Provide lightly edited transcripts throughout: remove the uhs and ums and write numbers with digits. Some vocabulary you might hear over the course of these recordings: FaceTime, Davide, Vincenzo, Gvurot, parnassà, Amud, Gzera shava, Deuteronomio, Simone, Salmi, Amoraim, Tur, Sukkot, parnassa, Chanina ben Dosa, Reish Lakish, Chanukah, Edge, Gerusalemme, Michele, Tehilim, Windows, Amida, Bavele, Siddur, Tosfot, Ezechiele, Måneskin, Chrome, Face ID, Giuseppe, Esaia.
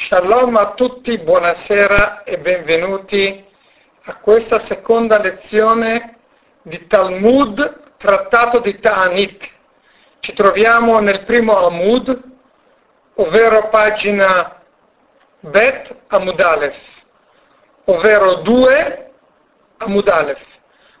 Shalom a tutti, buonasera e benvenuti a questa seconda lezione di Talmud, trattato di Taanit. Ci troviamo nel primo Amud, ovvero pagina Bet Amud Alef, ovvero 2 Amud Alef.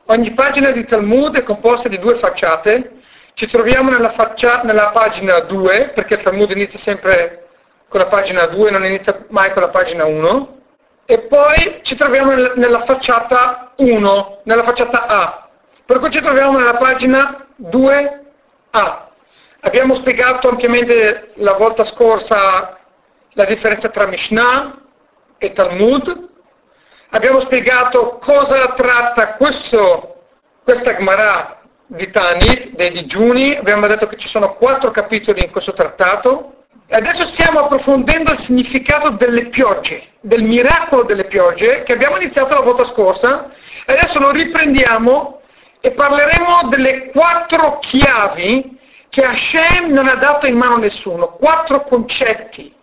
Ogni pagina di Talmud è composta di due facciate. Ci troviamo nella pagina 2, perché il Talmud inizia sempre con la pagina 2, non inizia mai con la pagina 1, e poi ci troviamo nella facciata 1, nella facciata A. Per cui ci troviamo nella pagina 2A. Abbiamo spiegato ampiamente la volta scorsa la differenza tra Mishnah e Talmud. Abbiamo spiegato cosa tratta questa Gemara di Taanit, dei digiuni. Abbiamo detto che ci sono 4 capitoli in questo trattato. E adesso stiamo approfondendo il significato delle piogge, del miracolo delle piogge che abbiamo iniziato la volta scorsa, e adesso lo riprendiamo e parleremo delle 4 chiavi che Hashem non ha dato in mano a nessuno, 4 concetti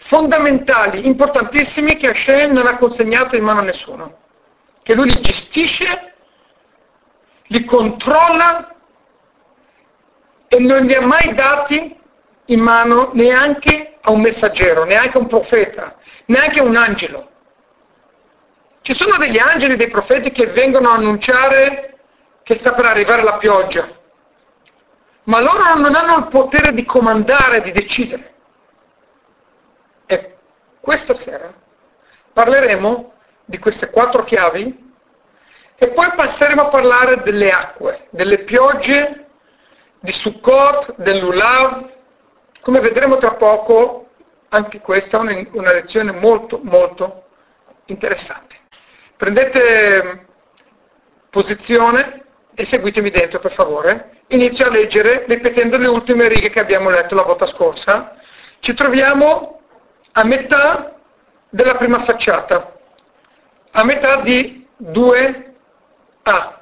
fondamentali, importantissimi, che Hashem non ha consegnato in mano a nessuno, che lui li gestisce, li controlla e non li ha mai dati in mano neanche a un messaggero, neanche a un profeta, neanche a un angelo. Ci sono degli angeli, dei profeti che vengono a annunciare che sta per arrivare la pioggia, ma loro non hanno il potere di comandare, di decidere. E questa sera parleremo di queste 4 chiavi e poi passeremo a parlare delle acque, delle piogge, di Sukkot, dell'Ulav. Come vedremo tra poco, anche questa è una lezione molto, molto interessante. Prendete posizione e seguitemi dentro, per favore. Inizio a leggere, ripetendo le ultime righe che abbiamo letto la volta scorsa. Ci troviamo a metà della prima facciata, a metà di 2A.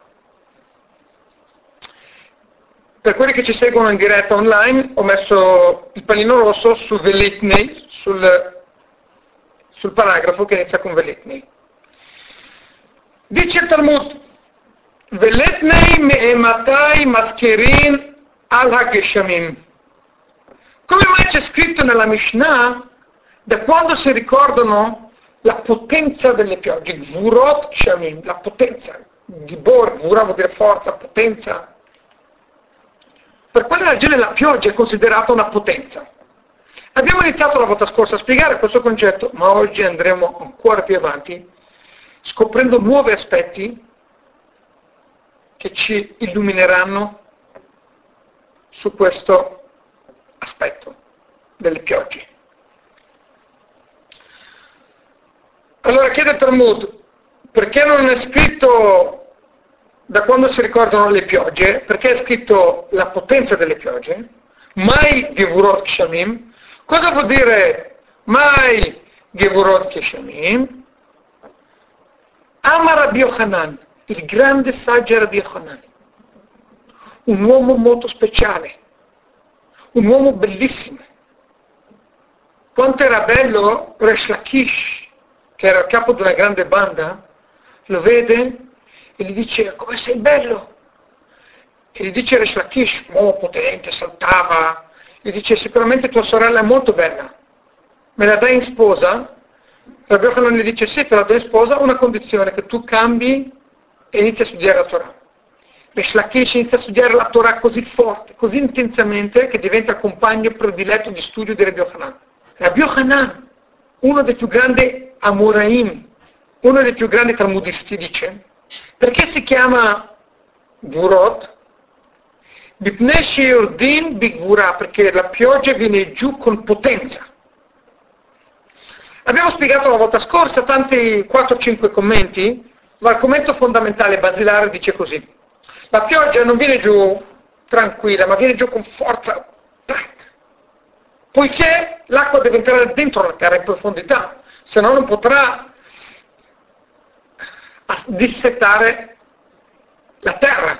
Per quelli che ci seguono in diretta online, ho messo il panino rosso su Velitnei, sul paragrafo che inizia con Velitnei. Dice il Talmud: Velitnei me'ematai mascherin al-hageshamim. Come mai c'è scritto nella Mishnah, da quando si ricordano la potenza delle piogge, Gvurot Shamim, la potenza, Gibor, Gvura vuol dire forza, potenza. Per quale ragione la pioggia è considerata una potenza? Abbiamo iniziato la volta scorsa a spiegare questo concetto, ma oggi andremo ancora più avanti, scoprendo nuovi aspetti che ci illumineranno su questo aspetto delle piogge. Allora chiede il Talmud, perché non è scritto da quando si ricordano le piogge, perché è scritto la potenza delle piogge, mai Gevurot Shamim? Cosa vuol dire mai Gevurot Shamim? Ama Rabbi Yochanan, il grande saggio Rabbi Yochanan, un uomo molto speciale, un uomo bellissimo. Quanto era bello Reish Lakish, che era il capo di una grande banda, lo vede e gli dice: come sei bello! E gli dice Reish Lakish, un uomo potente, saltava, gli dice: sicuramente tua sorella è molto bella, me la dai in sposa? Rabbi Yochanan gli dice: sì, te la do in sposa, una condizione, che tu cambi e inizi a studiare la Torah. Reish Lakish inizia a studiare la Torah così forte, così intensamente, che diventa compagno prediletto di studio di Rabbi Yochanan. Rabbi Yochanan, uno dei più grandi Amoraim, uno dei più grandi talmudisti, dice: perché si chiama Gvurot? Bipnei she'yordin bigvura, perché la pioggia viene giù con potenza. Abbiamo spiegato la volta scorsa tanti 4-5 commenti, ma il commento fondamentale, basilare, dice così: la pioggia non viene giù tranquilla, ma viene giù con forza, poiché l'acqua deve entrare dentro la terra in profondità, se no non potrà a dissettare la terra,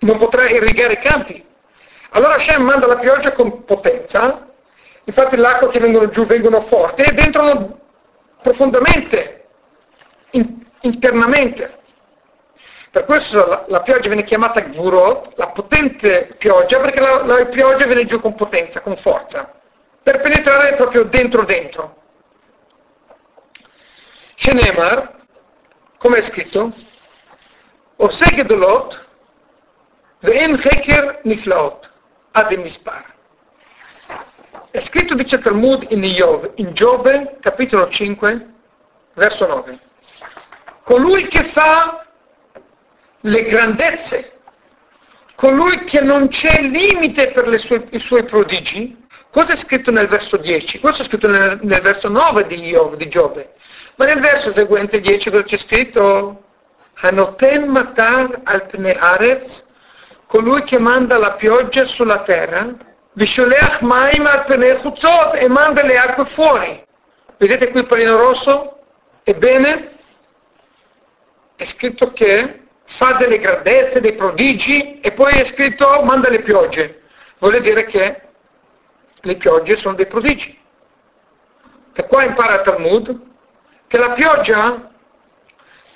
non potrà irrigare i campi. Allora Hashem manda la pioggia con potenza infatti l'acqua che vengono giù vengono forti ed entrano profondamente, internamente. Per questo la pioggia viene chiamata Gvurot, la potente pioggia, perché la pioggia viene giù con potenza, con forza, per penetrare proprio dentro. Shenemar, come è scritto, Osegedolot ve'en heker niflaot ademisbar. È scritto, dice Talmud, in Giobbe, capitolo 5, verso 9. Colui che fa le grandezze, colui che non c'è limite per i suoi prodigi. Cosa è scritto nel verso 10? Questo è scritto nel verso 9 di Giobbe, ma nel verso seguente 10 cosa c'è scritto? Hanoten matar al pnei arez, colui che manda la pioggia sulla terra, visholeach maim al pnei chutzot, e manda le acque fuori. Vedete qui il pallino rosso? Ebbene, è scritto che fa delle grandezze, dei prodigi, e poi è scritto manda le piogge. Vuol dire che le piogge sono dei prodigi. E qua impara Talmud che la pioggia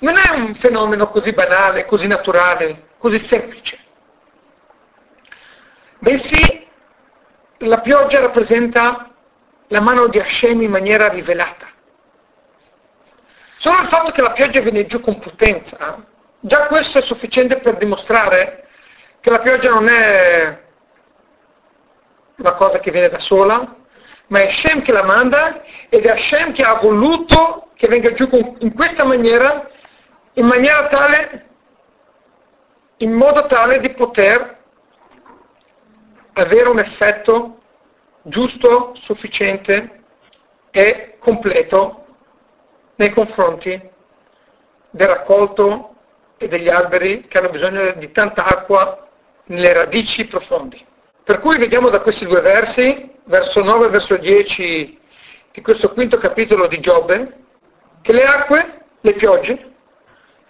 non è un fenomeno così banale, così naturale, così semplice, bensì la pioggia rappresenta la mano di Hashem in maniera rivelata. Solo il fatto che la pioggia viene giù con potenza, già questo è sufficiente per dimostrare che la pioggia non è una cosa che viene da sola, ma è Hashem che la manda, ed è Hashem che ha voluto che venga giù in questa maniera, in maniera tale, in modo tale di poter avere un effetto giusto, sufficiente e completo nei confronti del raccolto e degli alberi che hanno bisogno di tanta acqua nelle radici profonde. Per cui vediamo da questi due versi, verso 9 e verso 10 di questo quinto capitolo di Giobbe, che le acque, le piogge,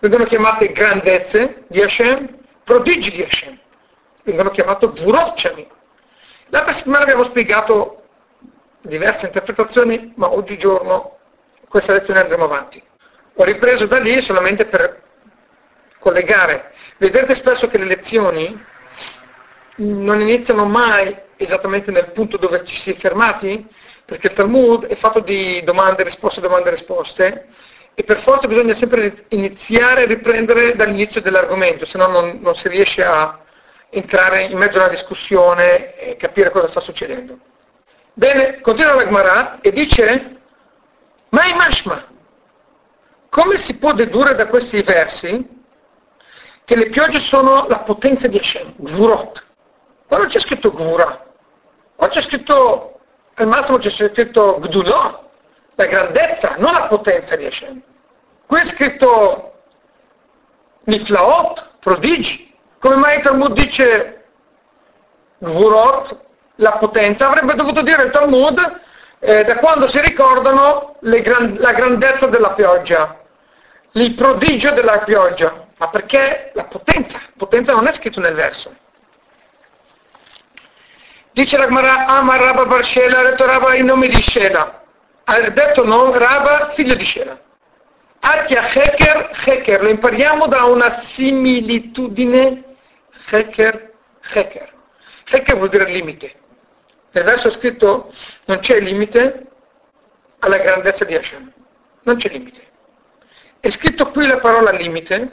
vengono chiamate grandezze di Hashem, prodigi di Hashem, vengono chiamate Gvurot. L'altra settimana abbiamo spiegato diverse interpretazioni, ma oggigiorno questa lezione andremo avanti. Ho ripreso da lì solamente per collegare. Vedrete spesso che le lezioni non iniziano mai esattamente nel punto dove ci si è fermati, perché il Talmud è fatto di domande e risposte, e per forza bisogna sempre iniziare e riprendere dall'inizio dell'argomento, se no non si riesce a entrare in mezzo a una discussione e capire cosa sta succedendo. Bene, continua la Gemara e dice Mai Mashma, come si può dedurre da questi versi che le piogge sono la potenza di Hashem, Gvurot? Qua non c'è scritto Gvura, qua c'è scritto, al massimo c'è scritto Gdulò, la grandezza, non la potenza di Hashem. Qui è scritto Niflaot, prodigi. Come mai il Talmud dice Gvurot, la potenza? Avrebbe dovuto dire il Talmud, da quando si ricordano la grandezza della pioggia, il prodigio della pioggia. Ma perché la potenza non è scritto nel verso. Dice la Gemara, ama Rabba bar Shela, ha detto Rabba in nome di Shela, ha detto no, Rabba figlio di Shela. Atia Heker, lo impariamo da una similitudine, Heker. Heker vuol dire limite. Nel verso è scritto non c'è limite alla grandezza di Hashem, non c'è limite. È scritto qui la parola limite,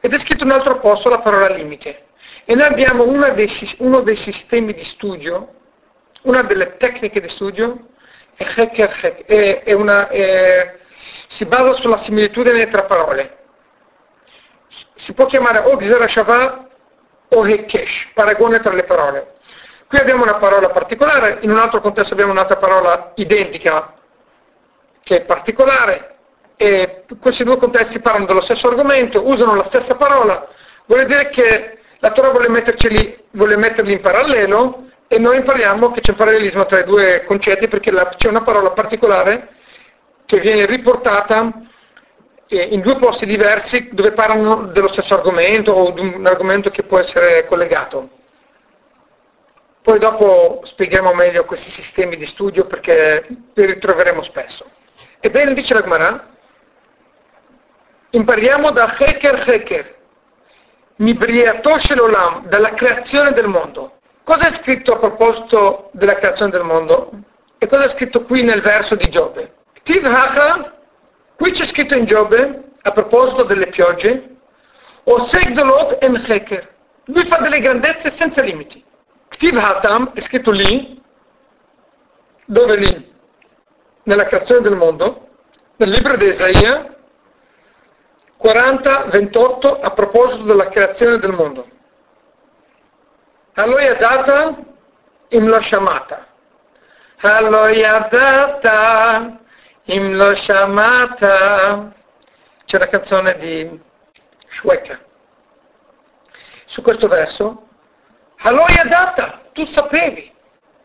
ed è scritto in un altro posto la parola limite. E noi abbiamo uno dei sistemi di studio, una delle tecniche di studio, si basa sulla similitudine tra parole. Si può chiamare o Gzera shava o Hekesh, paragone tra le parole. Qui abbiamo una parola particolare, in un altro contesto abbiamo un'altra parola identica che è particolare. E questi due contesti parlano dello stesso argomento, usano la stessa parola, vuol dire che la Torah vuole metterli in parallelo, e noi impariamo che c'è un parallelismo tra i due concetti, perché c'è una parola particolare che viene riportata in due posti diversi dove parlano dello stesso argomento o di un argomento che può essere collegato. Poi dopo spieghiamo meglio questi sistemi di studio perché li ritroveremo spesso. Ebbene, dice la Gemara, impariamo da Heker, Mibriato Shelolam, dalla creazione del mondo. Cosa è scritto a proposito della creazione del mondo? E cosa è scritto qui nel verso di Giobbe? Tiv Hacha, qui c'è scritto in Giobbe, a proposito delle piogge, Osek Dolot en Heker. Lui fa delle grandezze senza limiti. Ktiv Hatam è scritto lì, dove lì? Nella creazione del mondo, nel libro di Esaia 40:28, a proposito della creazione del mondo. Hallo yadata im lo shamata. Hallo yadata im lo shamata. C'è la canzone di Shweka. Su questo verso Hallo yadata, tu sapevi.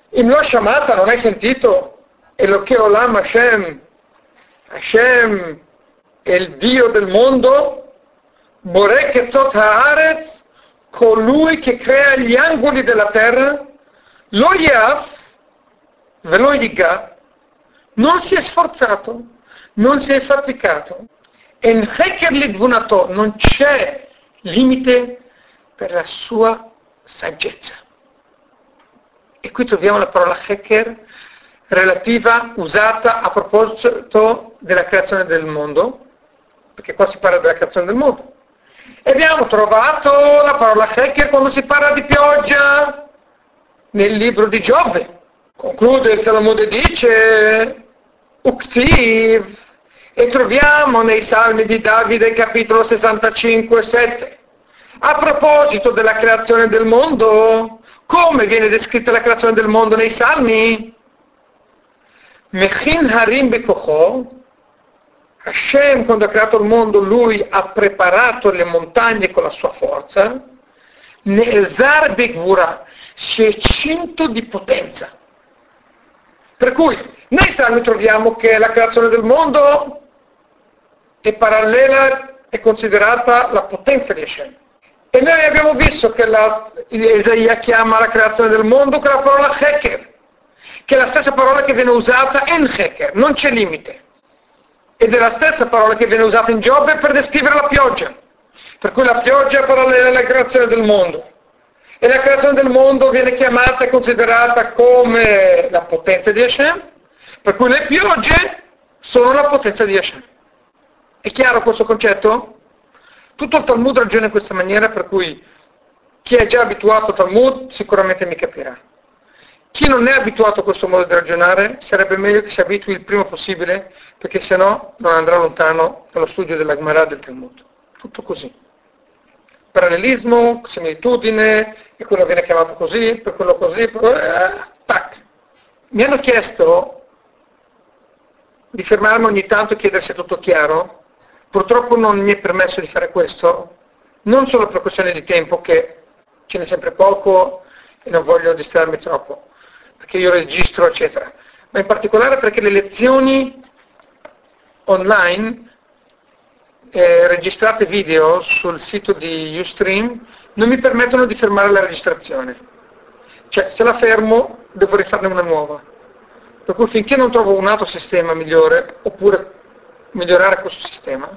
Im lo shamata, non hai sentito? Elokei olam Hashem. Hashem è il Dio del mondo. Borei ketzot haaretz, colui che crea gli angoli della terra. Lo Yaf ve lo yiga, non si è sforzato, non si è faticato. En heker lidvunato, non c'è limite per la sua saggezza. E qui troviamo la parola heker relativa, usata a proposito della creazione del mondo, perché qua si parla della creazione del mondo. E abbiamo trovato la parola Heker quando si parla di pioggia nel libro di Giobbe. Conclude il Talmud e dice Uktiv, e troviamo nei Salmi di Davide capitolo 65:7, a proposito della creazione del mondo. Come viene descritta la creazione del mondo nei Salmi? Mechin harim bekocho, Hashem, quando ha creato il mondo, lui ha preparato le montagne con la sua forza. Ne'ezar b'gvura, si è cinto di potenza. Per cui nei Salmi troviamo che la creazione del mondo è parallela e considerata la potenza di Hashem. E noi abbiamo visto che Esaia chiama la creazione del mondo con la parola Heker, che è la stessa parola che viene usata in Heker, non c'è limite. Ed è la stessa parola che viene usata in Giobbe per descrivere la pioggia. Per cui la pioggia è parallela alla creazione del mondo. E la creazione del mondo viene chiamata e considerata come la potenza di Hashem, per cui le piogge sono la potenza di Hashem. È chiaro questo concetto? Tutto il Talmud ragiona in questa maniera, per cui chi è già abituato al Talmud sicuramente mi capirà. Chi non è abituato a questo modo di ragionare, sarebbe meglio che si abitui il prima possibile, perché sennò non andrà lontano dallo studio della Gemara del Talmud. Tutto così. Parallelismo, similitudine, e quello viene chiamato così, per quello così, tac. Mi hanno chiesto di fermarmi ogni tanto e chiedere se è tutto chiaro. Purtroppo non mi è permesso di fare questo, non solo per questione di tempo, che ce n'è sempre poco e non voglio distrarmi troppo, perché io registro eccetera, ma in particolare perché le lezioni online registrate video sul sito di Ustream non mi permettono di fermare la registrazione, cioè se la fermo devo rifarne una nuova, per cui finché non trovo un altro sistema migliore oppure migliorare questo sistema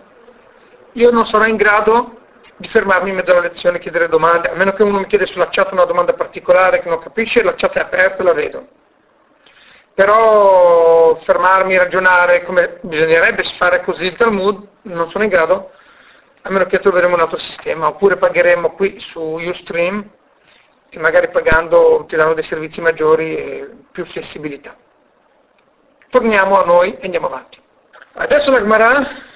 io non sarò in grado di fermarmi in mezzo alla lezione e chiedere domande, a meno che uno mi chiede sulla chat una domanda particolare che non capisce, la chat è aperta e la vedo. Però fermarmi, ragionare, come bisognerebbe fare così il Talmud, non sono in grado, a meno che troveremo un altro sistema, oppure pagheremo qui su Ustream e magari pagando ti danno dei servizi maggiori e più flessibilità. Torniamo a noi e andiamo avanti. Adesso la Gemara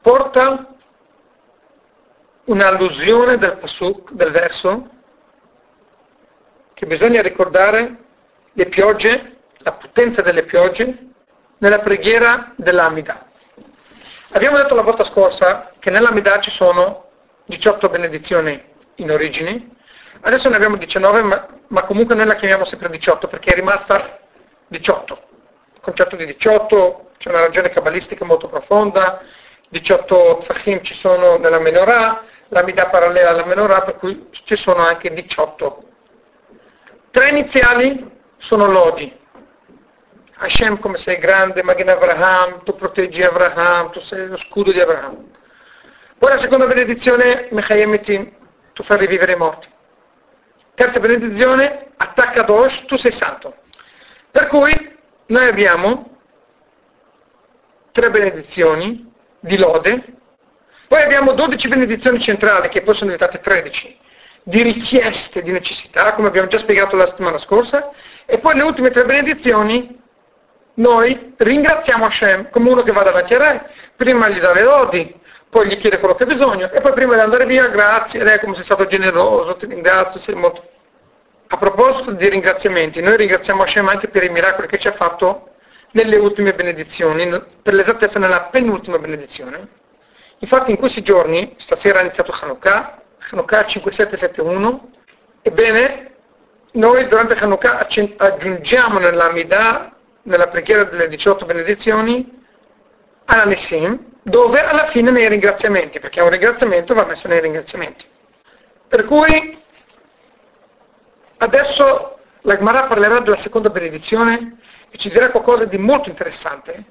porta un'allusione del pasuk, del verso, che bisogna ricordare le piogge, la potenza delle piogge, nella preghiera dell'Amida. Abbiamo detto la volta scorsa che nell'Amida ci sono 18 benedizioni in origine, adesso ne abbiamo 19, ma comunque noi la chiamiamo sempre 18 perché è rimasta 18. Il concetto di 18 c'è una ragione cabalistica molto profonda, 18 Fahim ci sono nella Menorah, l'Amida parallela alla Menorah, per cui ci sono anche 18 tre iniziali sono lodi. Hashem, come sei grande, Magen Avraham, tu proteggi Avraham, tu sei lo scudo di Avraham. Poi la seconda benedizione, Mechayem Mitim, tu fai rivivere i morti. Terza benedizione, Attacca Dosh, tu sei santo. Per cui noi abbiamo tre benedizioni di lode, poi abbiamo 12 benedizioni centrali, che poi sono diventate 13, di richieste, di necessità, come abbiamo già spiegato la settimana scorsa, e poi le ultime tre benedizioni noi ringraziamo Hashem, come uno che va davanti al re, prima gli dà le lodi, poi gli chiede quello che ha bisogno, e poi prima di andare via, grazie, re, come sei stato generoso, ti ringrazio, sei molto... A proposito di ringraziamenti, noi ringraziamo Hashem anche per i miracoli che ci ha fatto nelle ultime benedizioni, per l'esattezza nella penultima benedizione. Infatti in questi giorni, stasera è iniziato Chanukah, Chanukah 5771, ebbene, noi durante Chanukah aggiungiamo nella Amida, nella preghiera delle 18 benedizioni, alla Nessim, dove alla fine nei ringraziamenti, perché un ringraziamento va messo nei ringraziamenti. Per cui adesso la Gemara parlerà della seconda benedizione e ci dirà qualcosa di molto interessante.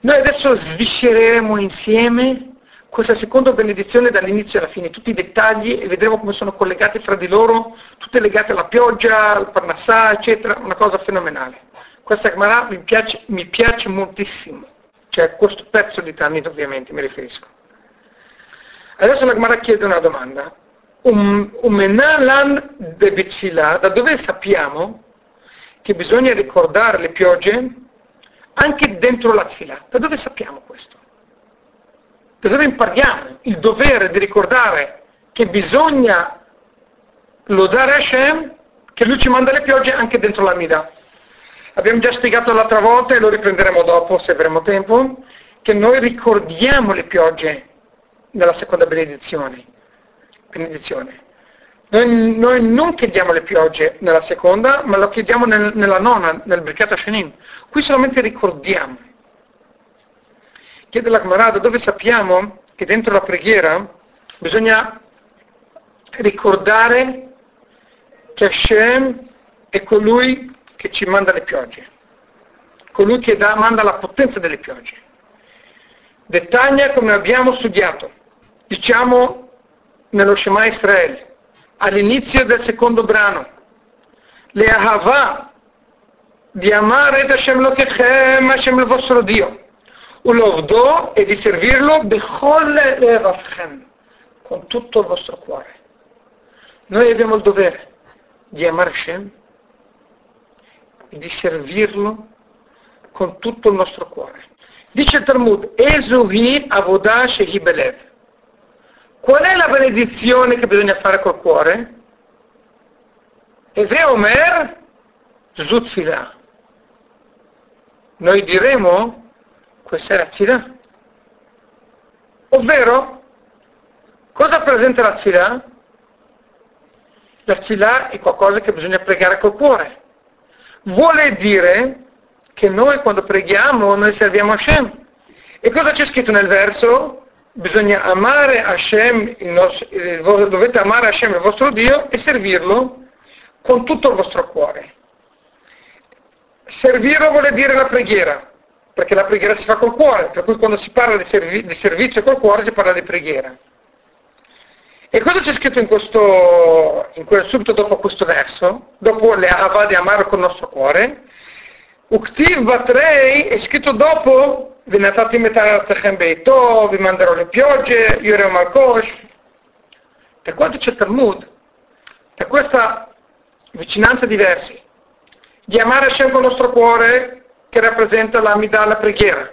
Noi adesso sviscereremo insieme questa seconda benedizione dall'inizio alla fine, tutti i dettagli, e vedremo come sono collegati fra di loro, tutte legate alla pioggia, al parnassa, eccetera, una cosa fenomenale. Questa Gemara mi piace moltissimo, cioè questo pezzo di Taanit ovviamente mi riferisco. Adesso la Gemara chiede una domanda. Umenalan de Bitfila, da dove sappiamo che bisogna ricordare le piogge anche dentro la Tfila? Da dove sappiamo questo? Da dove impariamo il dovere di ricordare che bisogna lodare Hashem, che lui ci manda le piogge anche dentro la Mida? Abbiamo già spiegato l'altra volta, e lo riprenderemo dopo se avremo tempo, che noi ricordiamo le piogge nella seconda benedizione. Noi non chiediamo le piogge nella seconda, ma lo chiediamo nella nona, nel Birkat Hashanim. Qui solamente ricordiamo. Chiede la Gemara, dove sappiamo che dentro la preghiera bisogna ricordare che Hashem è colui che ci manda le piogge, colui che manda la potenza delle piogge. Dettaglia come abbiamo studiato, diciamo nello Shema Israel, all'inizio del secondo brano, le Ahava, di amare Hashem Lokechem, Hashem il vostro Dio, Ulovdo, e di servirlo, Bechol Levavchem, con tutto il vostro cuore. Noi abbiamo il dovere di amare Hashem, di servirlo con tutto il nostro cuore. Dice il Talmud, Ezuhi avodah shehi belev. Qual è la benedizione che bisogna fare col cuore? Eve omer zu tfilah. Noi diremo, questa è la tfilah. Ovvero, cosa presenta la tfilah? La tfilah è qualcosa che bisogna pregare col cuore. Vuole dire che noi quando preghiamo noi serviamo Hashem. E cosa c'è scritto nel verso? Bisogna amare Hashem, dovete amare Hashem il vostro Dio e servirlo con tutto il vostro cuore. Servirlo vuole dire la preghiera, perché la preghiera si fa col cuore, per cui quando si parla di servizio col cuore si parla di preghiera. E cosa c'è scritto subito dopo questo verso? Dopo le Ahava di amare con il nostro cuore? Uktiv Batrei è scritto dopo Venatati Metara Tzachem Beito, vi manderò le piogge, Yoreo Malkosh. Da quanto c'è il Talmud, da questa vicinanza di versi, di amare Hashem con il nostro cuore, che rappresenta l'amida, la preghiera.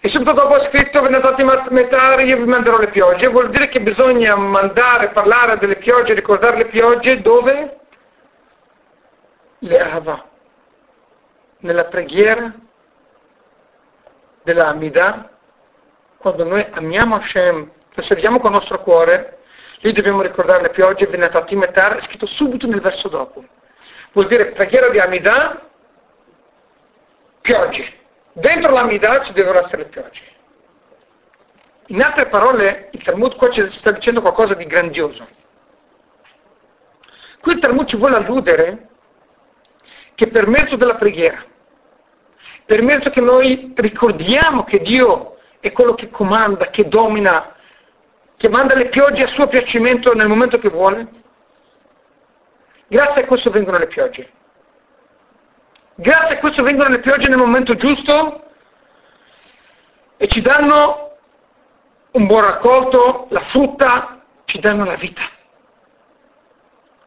E subito dopo è scritto, io vi manderò le piogge, vuol dire che bisogna mandare, parlare delle piogge, ricordare le piogge, dove? Le Ahava, nella preghiera della Amida. Quando noi amiamo Hashem, lo serviamo con il nostro cuore, lì dobbiamo ricordare le piogge, è scritto subito nel verso dopo. Vuol dire preghiera di Amida, piogge. Dentro l'Amida ci devono essere le piogge. In altre parole, il Talmud qua ci sta dicendo qualcosa di grandioso. Qui il Talmud ci vuole alludere che per mezzo della preghiera, per mezzo che noi ricordiamo che Dio è quello che comanda, che domina, che manda le piogge a suo piacimento nel momento che vuole, grazie a questo vengono le piogge. Grazie a questo vengono le piogge nel momento giusto e ci danno un buon raccolto, la frutta, ci danno la vita.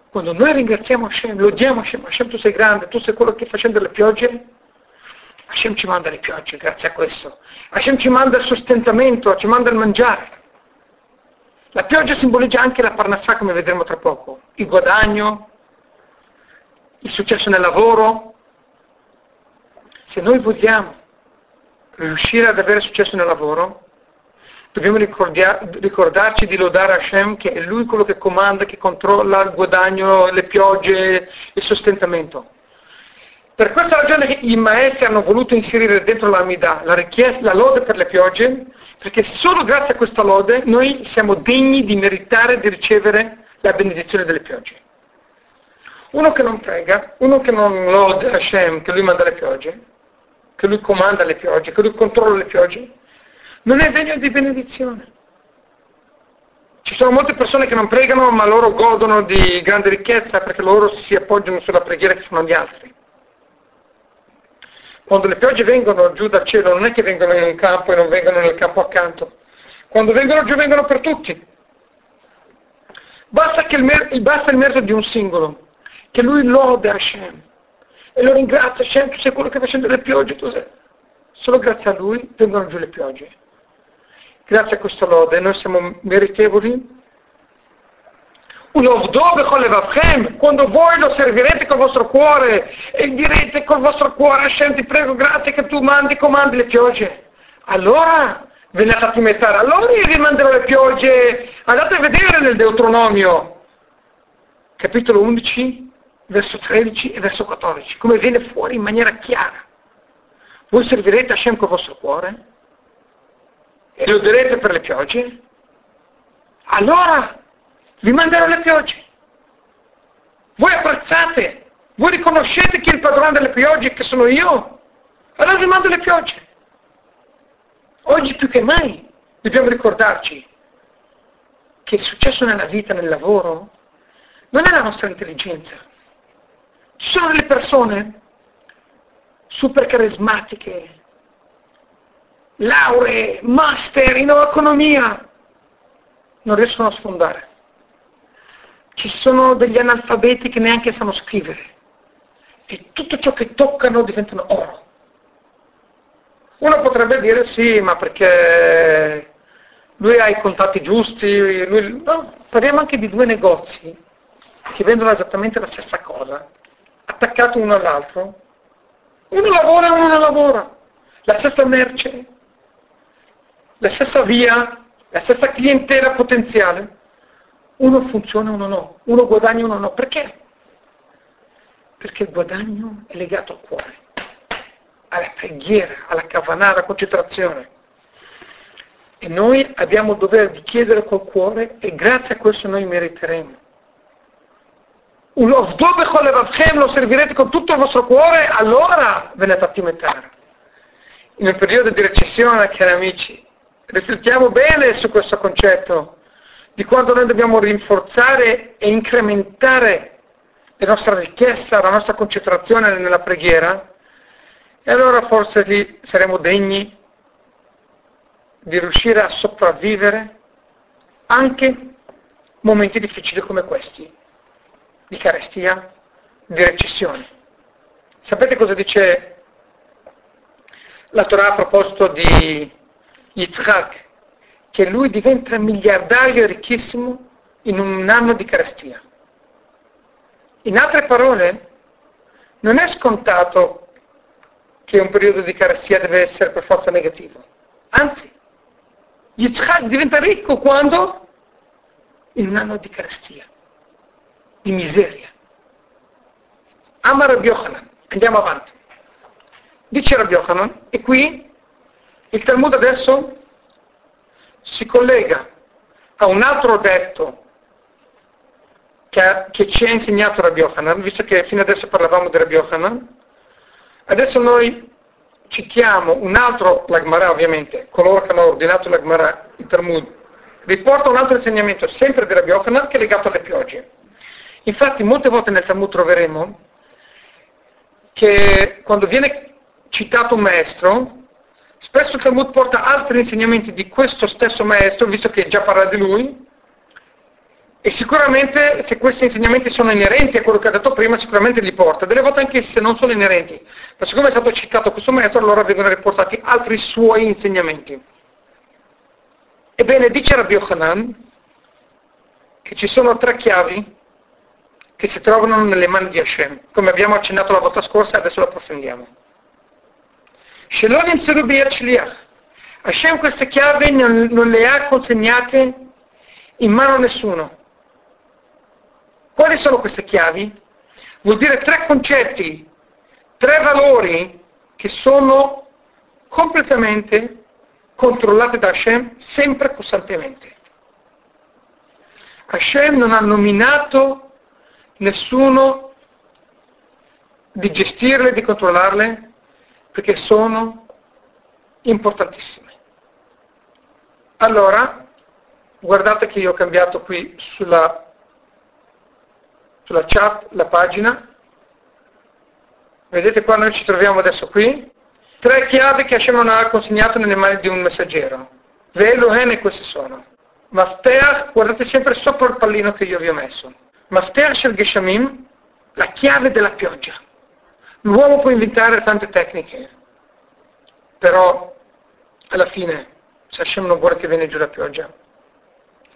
Quando noi ringraziamo Hashem, lodiamo Hashem, Hashem tu sei grande, tu sei quello che fai scendere le piogge, Hashem ci manda le piogge grazie a questo. Hashem ci manda il sostentamento, ci manda il mangiare. La pioggia simboleggia anche la parnassa, come vedremo tra poco, il guadagno, il successo nel lavoro. Se noi vogliamo riuscire ad avere successo nel lavoro, dobbiamo ricordarci di lodare Hashem, che è Lui quello che comanda, che controlla il guadagno, le piogge, il sostentamento. Per questa ragione i maestri hanno voluto inserire dentro la Amida la richiesta, la lode per le piogge, perché solo grazie a questa lode noi siamo degni di meritare di ricevere la benedizione delle piogge. Uno che non prega, uno che non lode Hashem, che Lui manda le piogge, che Lui comanda le piogge, che Lui controlla le piogge, non è degno di benedizione. Ci sono molte persone che non pregano, ma loro godono di grande ricchezza perché loro si appoggiano sulla preghiera che fanno gli altri. Quando le piogge vengono giù dal cielo, non è che vengono in un campo e non vengono nel campo accanto. Quando vengono giù, vengono per tutti. Basta il merito di un singolo, che lui lode Hashem e lo ringrazia. Hashem, tu sei quello che fa scendere le piogge, tu sei. Solo grazie a lui vengono giù le piogge. Grazie a questa lode noi siamo meritevoli. Quando voi lo servirete col vostro cuore e direte col vostro cuore Hashem ti prego grazie che tu comandi le piogge, allora ve ne andate a mettere, allora io vi manderò le piogge. Andate a vedere nel Deuteronomio capitolo 11 verso 13 e verso 14 come viene fuori in maniera chiara. Voi servirete Hashem col vostro cuore e lo direte per le piogge, allora vi manderò le piogge. Voi apprezzate, voi riconoscete chi è il padrone delle piogge, che sono io, allora vi mando le piogge. Oggi più che mai dobbiamo ricordarci che il successo nella vita, nel lavoro, non è la nostra intelligenza. Ci sono delle persone super carismatiche, lauree, master in economia, non riescono a sfondare. Ci sono degli analfabeti che neanche sanno scrivere e tutto ciò che toccano diventano oro. Uno potrebbe dire sì, ma perché lui ha i contatti giusti, lui... No, parliamo anche di due negozi che vendono esattamente la stessa cosa, attaccati uno all'altro. Uno lavora e uno non lavora, la stessa merce, la stessa via, la stessa clientela potenziale. Uno funziona, uno no. Uno guadagna, uno no. Perché? Perché il guadagno è legato al cuore, alla preghiera, alla kavanah, alla concentrazione. E noi abbiamo il dovere di chiedere col cuore e grazie a questo noi meriteremo. Lo servirete con tutto il vostro cuore, allora ve ne fate mettere. In un periodo di recessione, cari amici, riflettiamo bene su questo concetto di quanto noi dobbiamo rinforzare e incrementare la nostra ricchezza, la nostra concentrazione nella preghiera, e allora forse lì saremo degni di riuscire a sopravvivere anche momenti difficili come questi, di carestia, di recessione. Sapete cosa dice la Torah a proposito di Yitzhak? Che lui diventa miliardario e ricchissimo in un anno di carestia. In altre parole, non è scontato che un periodo di carestia deve essere per forza negativo. Anzi, Yitzhak diventa ricco quando? In un anno di carestia, di miseria. Ama Rabbi Yochanan. Andiamo avanti. Dice Rabbi Yochanan, e qui il Talmud adesso si collega a un altro detto che ci ha insegnato Rabbi Yochanan, visto che fino adesso parlavamo di Rabbi Yochanan, adesso noi citiamo un altro, la Gemara ovviamente, coloro che hanno ordinato la Gemara, il Talmud, riporta un altro insegnamento, sempre di Rabbi Yochanan, che è legato alle piogge. Infatti molte volte nel Talmud troveremo che quando viene citato un maestro, spesso il Talmud porta altri insegnamenti di questo stesso maestro, visto che già parla di lui, e sicuramente se questi insegnamenti sono inerenti a quello che ha detto prima, sicuramente li porta. Delle volte anche se non sono inerenti, ma siccome è stato citato questo maestro, allora vengono riportati altri suoi insegnamenti. Ebbene, dice Rabbi Yochanan che ci sono tre chiavi che si trovano nelle mani di Hashem, come abbiamo accennato la volta scorsa, adesso lo approfondiamo. Hashem queste chiavi non le ha consegnate in mano a nessuno. Quali sono queste chiavi? Vuol dire tre concetti, tre valori che sono completamente controllati da Hashem, sempre costantemente. Hashem non ha nominato nessuno di gestirle, di controllarle, perché sono importantissime. Allora, guardate che io ho cambiato qui sulla chat la pagina. Vedete qua, noi ci troviamo adesso qui. Tre chiavi che Hashem non ha consegnato nelle mani di un messaggero. Velohen, e queste sono. Mafteach, guardate sempre sopra il pallino che io vi ho messo. Mafteach shel Geshamim, la chiave della pioggia. L'uomo può inventare tante tecniche, però alla fine, se Hashem non vuole che viene giù la pioggia,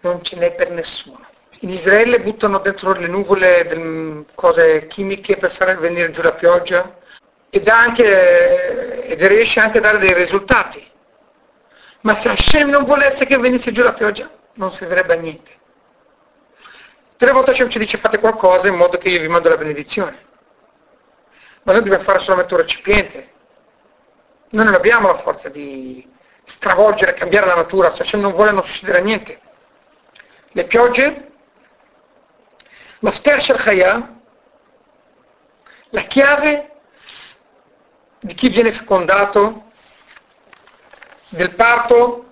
non ce n'è per nessuno. In Israele buttano dentro le nuvole cose chimiche per far venire giù la pioggia ed riesce anche a dare dei risultati. Ma se Hashem non volesse che venisse giù la pioggia, non servirebbe a niente. Tre volte Hashem ci dice fate qualcosa in modo che io vi mando la benedizione. Ma noi dobbiamo fare solamente un recipiente. Noi non abbiamo la forza di stravolgere, cambiare la natura. Se non vuole non succederà niente. Le piogge, Mafter Sharchaya, la chiave di chi viene fecondato, del parto,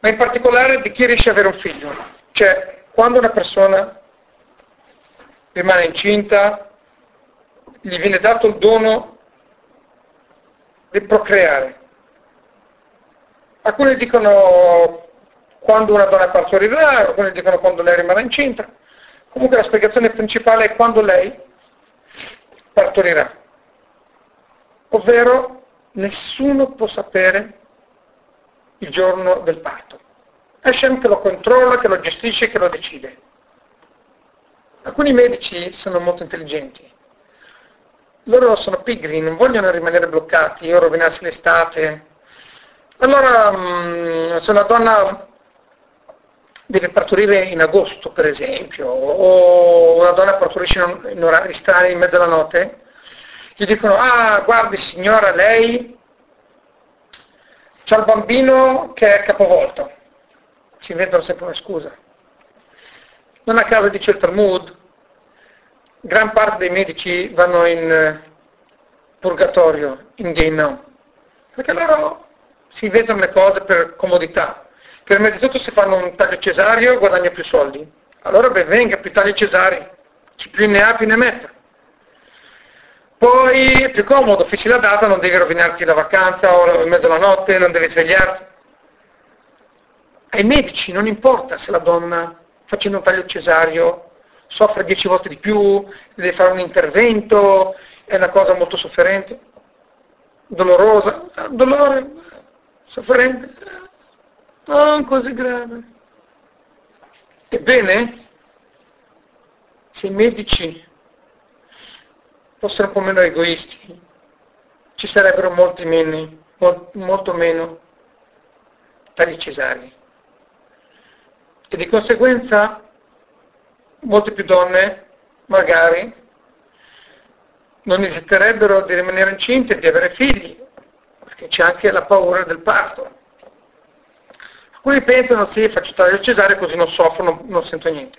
ma in particolare di chi riesce ad avere un figlio. Cioè, quando una persona rimane incinta, gli viene dato il dono di procreare. Alcuni dicono quando una donna partorirà, alcuni dicono quando lei rimarrà incinta. Comunque la spiegazione principale è quando lei partorirà. Ovvero nessuno può sapere il giorno del parto. Hashem che lo controlla, che lo gestisce, che lo decide. Alcuni medici sono molto intelligenti. Loro sono pigri, non vogliono rimanere bloccati o rovinarsi l'estate. Allora, se una donna deve partorire in agosto, per esempio, o una donna partorisce in orari strani, in mezzo alla notte, gli dicono, guardi signora, lei c'ha il bambino che è capovolto. Si inventano sempre una scusa. Non a caso dice il Talmud, gran parte dei medici vanno in purgatorio, in Gehenna, perché loro si vedono le cose per comodità. Prima di tutto se fanno un taglio cesareo guadagna più soldi. Allora ben venga, più tagli cesari, chi più ne ha più ne metta. Poi è più comodo, fissi la data, non devi rovinarti la vacanza o mezzo alla notte, non devi svegliarti. Ai medici non importa se la donna facendo un taglio cesareo soffre 10 volte di più, deve fare un intervento, è una cosa molto sofferente, dolorosa, dolore, sofferente, non così grave. Ebbene, se i medici fossero un po' meno egoisti, ci sarebbero molto meno tagli cesarei. E di conseguenza molte più donne magari non esiterebbero di rimanere incinte e di avere figli, perché c'è anche la paura del parto. Alcuni pensano, sì, faccio taglio cesareo così non soffro, non sento niente.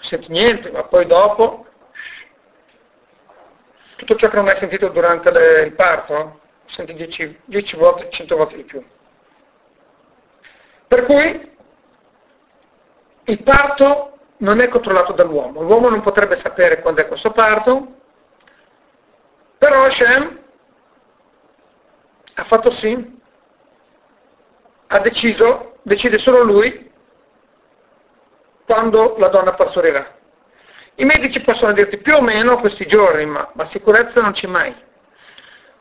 senti niente, ma poi dopo tutto ciò che non hai sentito durante il parto senti 10 volte, 100 volte di più. Per cui il parto non è controllato dall'uomo, l'uomo non potrebbe sapere quando è questo parto, però Hashem ha fatto sì, ha deciso, decide solo lui quando la donna partorirà. I medici possono dirti più o meno questi giorni, ma sicurezza non c'è mai.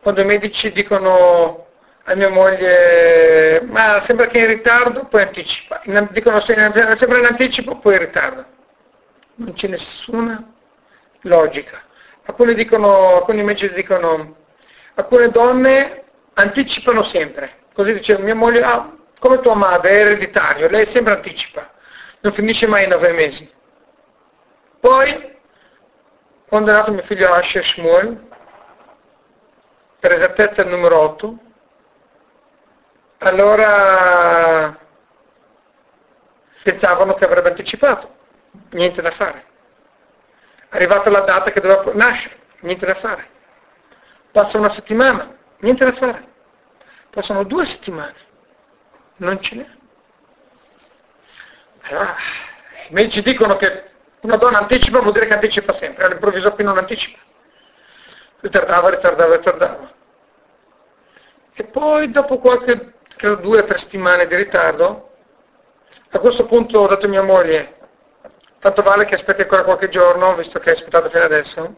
Quando i medici dicono a mia moglie, ma sembra che è in ritardo, poi anticipa. Dicono se sembra in anticipo, poi in ritardo. Non c'è nessuna logica. Alcuni medici dicono, alcune donne anticipano sempre. Così dice mia moglie, come tua madre, è ereditario, lei sempre anticipa. Non finisce mai 9 mesi. Poi, quando è nato mio figlio Asher Shmuel, per esattezza il numero 8, allora pensavano che avrebbe anticipato, niente da fare. Arrivata la data che doveva nascere, niente da fare. Passa una settimana, niente da fare. Passano 2 settimane, non ce n'è. Allora, i medici dicono che una donna anticipa vuol dire che anticipa sempre, all'improvviso qui non anticipa. Ritardava. E poi dopo qualche, credo 2 o 3 settimane di ritardo, a questo punto ho detto a mia moglie, tanto vale che aspetti ancora qualche giorno, visto che hai aspettato fino adesso,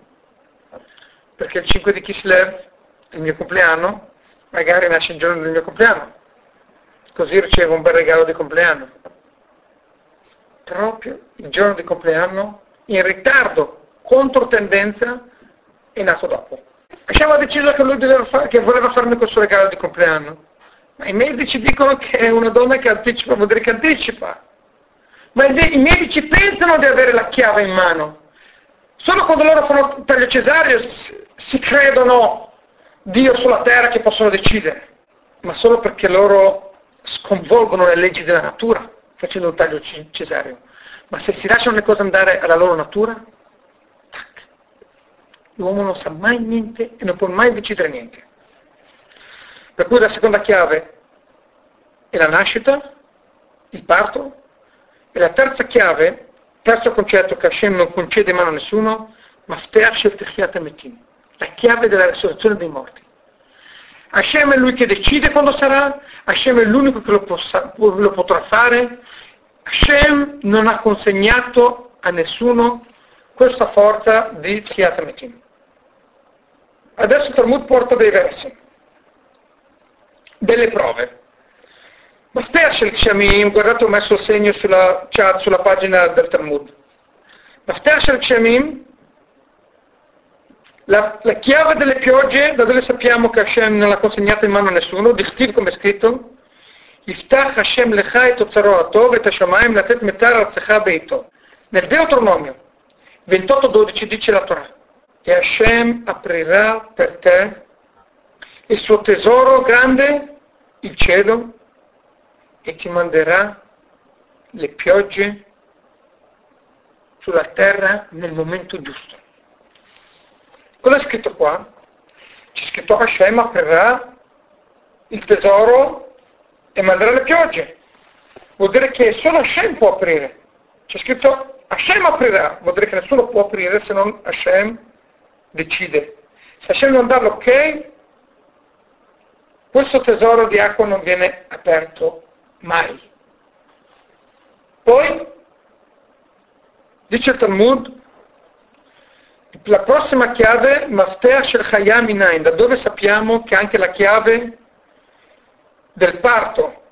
perché il 5 di Kislev, il mio compleanno, magari nasce il giorno del mio compleanno, così ricevo un bel regalo di compleanno. Proprio il giorno di compleanno, in ritardo, contro tendenza, è nato dopo. Hashem ha deciso che lui voleva farmi questo regalo di compleanno, ma i medici dicono che è una donna che anticipa, vuol dire che anticipa. Ma i medici pensano di avere la chiave in mano. Solo quando loro fanno il taglio cesareo si credono Dio sulla terra che possono decidere, ma solo perché loro sconvolgono le leggi della natura facendo un taglio cesareo. Ma se si lasciano le cose andare alla loro natura, tac, l'uomo non sa mai niente e non può mai decidere niente. Per cui la seconda chiave è la nascita, il parto, e la terza chiave, terzo concetto che Hashem non concede in mano a nessuno, la chiave della resurrezione dei morti. Hashem è lui che decide quando sarà, Hashem è l'unico che lo potrà fare. Hashem non ha consegnato a nessuno questa forza di Tchiat HaMetim. Adesso il Talmud porta dei versi, delle prove. Ma Mafteach Shamim, guardate, ho messo il segno sulla chat, sulla pagina del Talmud. Mafteach Shamim, la chiave delle piogge, da dove sappiamo che Hashem non l'ha consegnata in mano a nessuno, di Steve come è scritto, Iftach Hashem Lechai Totzaro Atov et Hashamayim Latet Metar Arzecha Beito. Nel Deuteronomio 28:12 dice la Torah, e Hashem aprirà per te il suo tesoro grande, il cielo, e ti manderà le piogge sulla terra nel momento giusto. Cosa è scritto qua? C'è scritto Hashem aprirà il tesoro e manderà le piogge. Vuol dire che solo Hashem può aprire. C'è scritto Hashem aprirà, vuol dire che nessuno può aprire se non Hashem decide. Se Hashem non dà l'ok, questo tesoro di acqua non viene aperto mai. Poi dice il Talmud la prossima chiave, Mafteach Shel Chaya Minayin, da dove sappiamo che anche la chiave del parto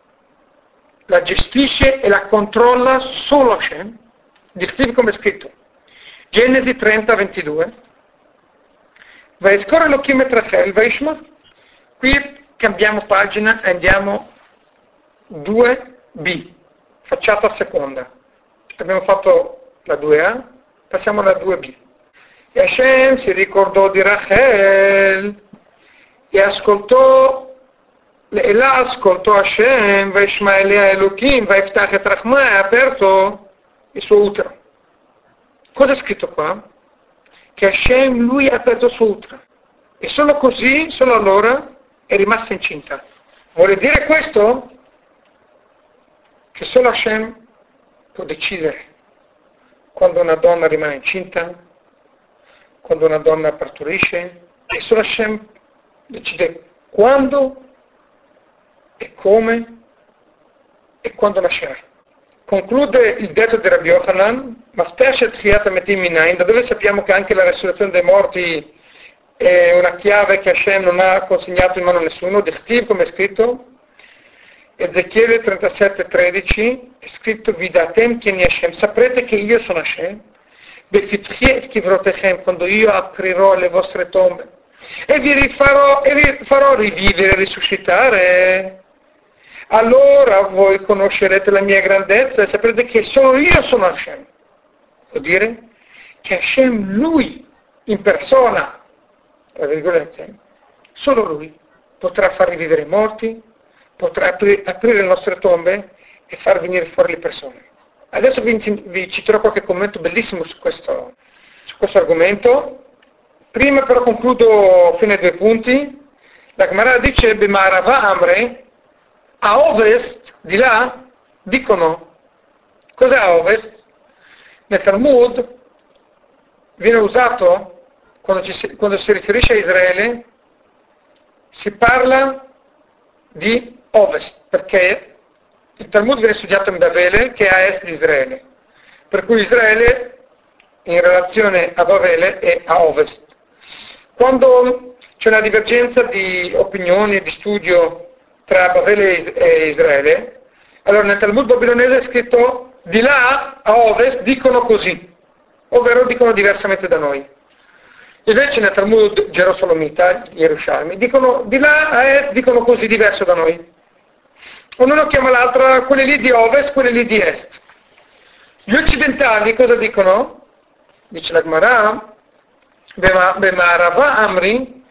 la gestisce e la controlla solo Hashem, descrive come è scritto Genesi 30:22, Vayizkor Elohim et Rachel vayishma. Qui cambiamo pagina e andiamo 2b, facciata seconda. Abbiamo fatto la 2a, passiamo alla 2b. E Hashem si ricordò di Rachel e ascoltò Hashem, va Ishmaelea Elohim, va Iftach et Rachma, e ha aperto il suo utero. Cosa è scritto qua? Che Hashem lui ha aperto sua utra. E solo così, solo allora, è rimasta incinta. Vuole dire questo? Che solo Hashem può decidere quando una donna rimane incinta, quando una donna partorisce, e solo Hashem decide quando e come e quando nascerà. Conclude il detto di Rabbi Yochanan, da dove sappiamo che anche la resurrezione dei morti è una chiave che Hashem non ha consegnato in mano a nessuno, come è scritto, Ezechiele 37,13, è scritto, Vidatem che ni Hashem, saprete che io sono Hashem, quando io aprirò le vostre tombe e vi farò rivivere, risuscitare. Allora voi conoscerete la mia grandezza e saprete che solo io sono Hashem. Vuol dire che Hashem lui, in persona, tra virgolette, solo lui potrà far rivivere i morti, potrà aprire le nostre tombe e far venire fuori le persone. Adesso vi citerò qualche commento bellissimo su questo argomento. Prima però concludo fino ai due punti. La Gemara dice, Bemarava Amre, a ovest, di là, dicono. Cos'è a ovest? Nel Talmud viene usato, quando si riferisce a Israele, si parla di ovest, perché il Talmud viene studiato in Bavele, che è a est di Israele. Per cui Israele, in relazione a Bavele, è a ovest. Quando c'è una divergenza di opinioni, di studio, tra Bavele e Israele, allora nel Talmud babilonese è scritto di là a ovest dicono così, ovvero dicono diversamente da noi. Invece nel Talmud gerosolomita, Gerusalemme, dicono di là a est dicono così, diverso da noi. Ognuno chiama l'altra, quelli lì di ovest, quelli lì di est. Gli occidentali cosa dicono? Dice la Gemara, Bemarava Amri,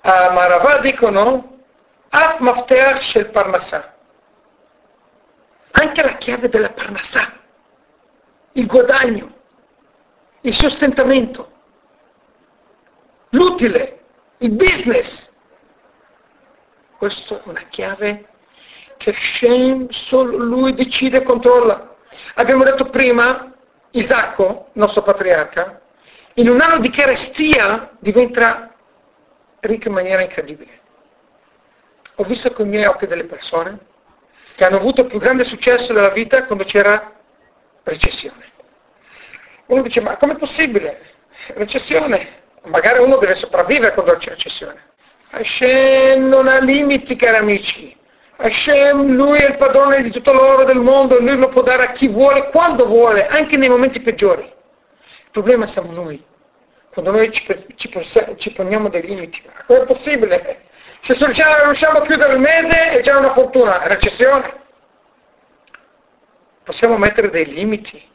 a Marava dicono At mafteach shel parnassa, anche la chiave della parnassa, il guadagno, il sostentamento, l'utile, il business. Questa è una chiave che Hashem solo lui decide e controlla. Abbiamo detto prima, Isacco, nostro patriarca, in un anno di carestia diventa ricco in maniera incredibile. Ho visto con i miei occhi delle persone che hanno avuto il più grande successo della vita quando c'era recessione. Uno dice, ma com'è possibile? Recessione. Magari uno deve sopravvivere quando c'è recessione. Hashem non ha limiti, cari amici. Hashem, lui è il padrone di tutto l'oro del mondo e lui lo può dare a chi vuole, quando vuole, anche nei momenti peggiori. Il problema siamo noi. Quando noi ci poniamo dei limiti. Ma com'è possibile? Se riusciamo a chiudere il mese è già una fortuna, è recessione. Possiamo mettere dei limiti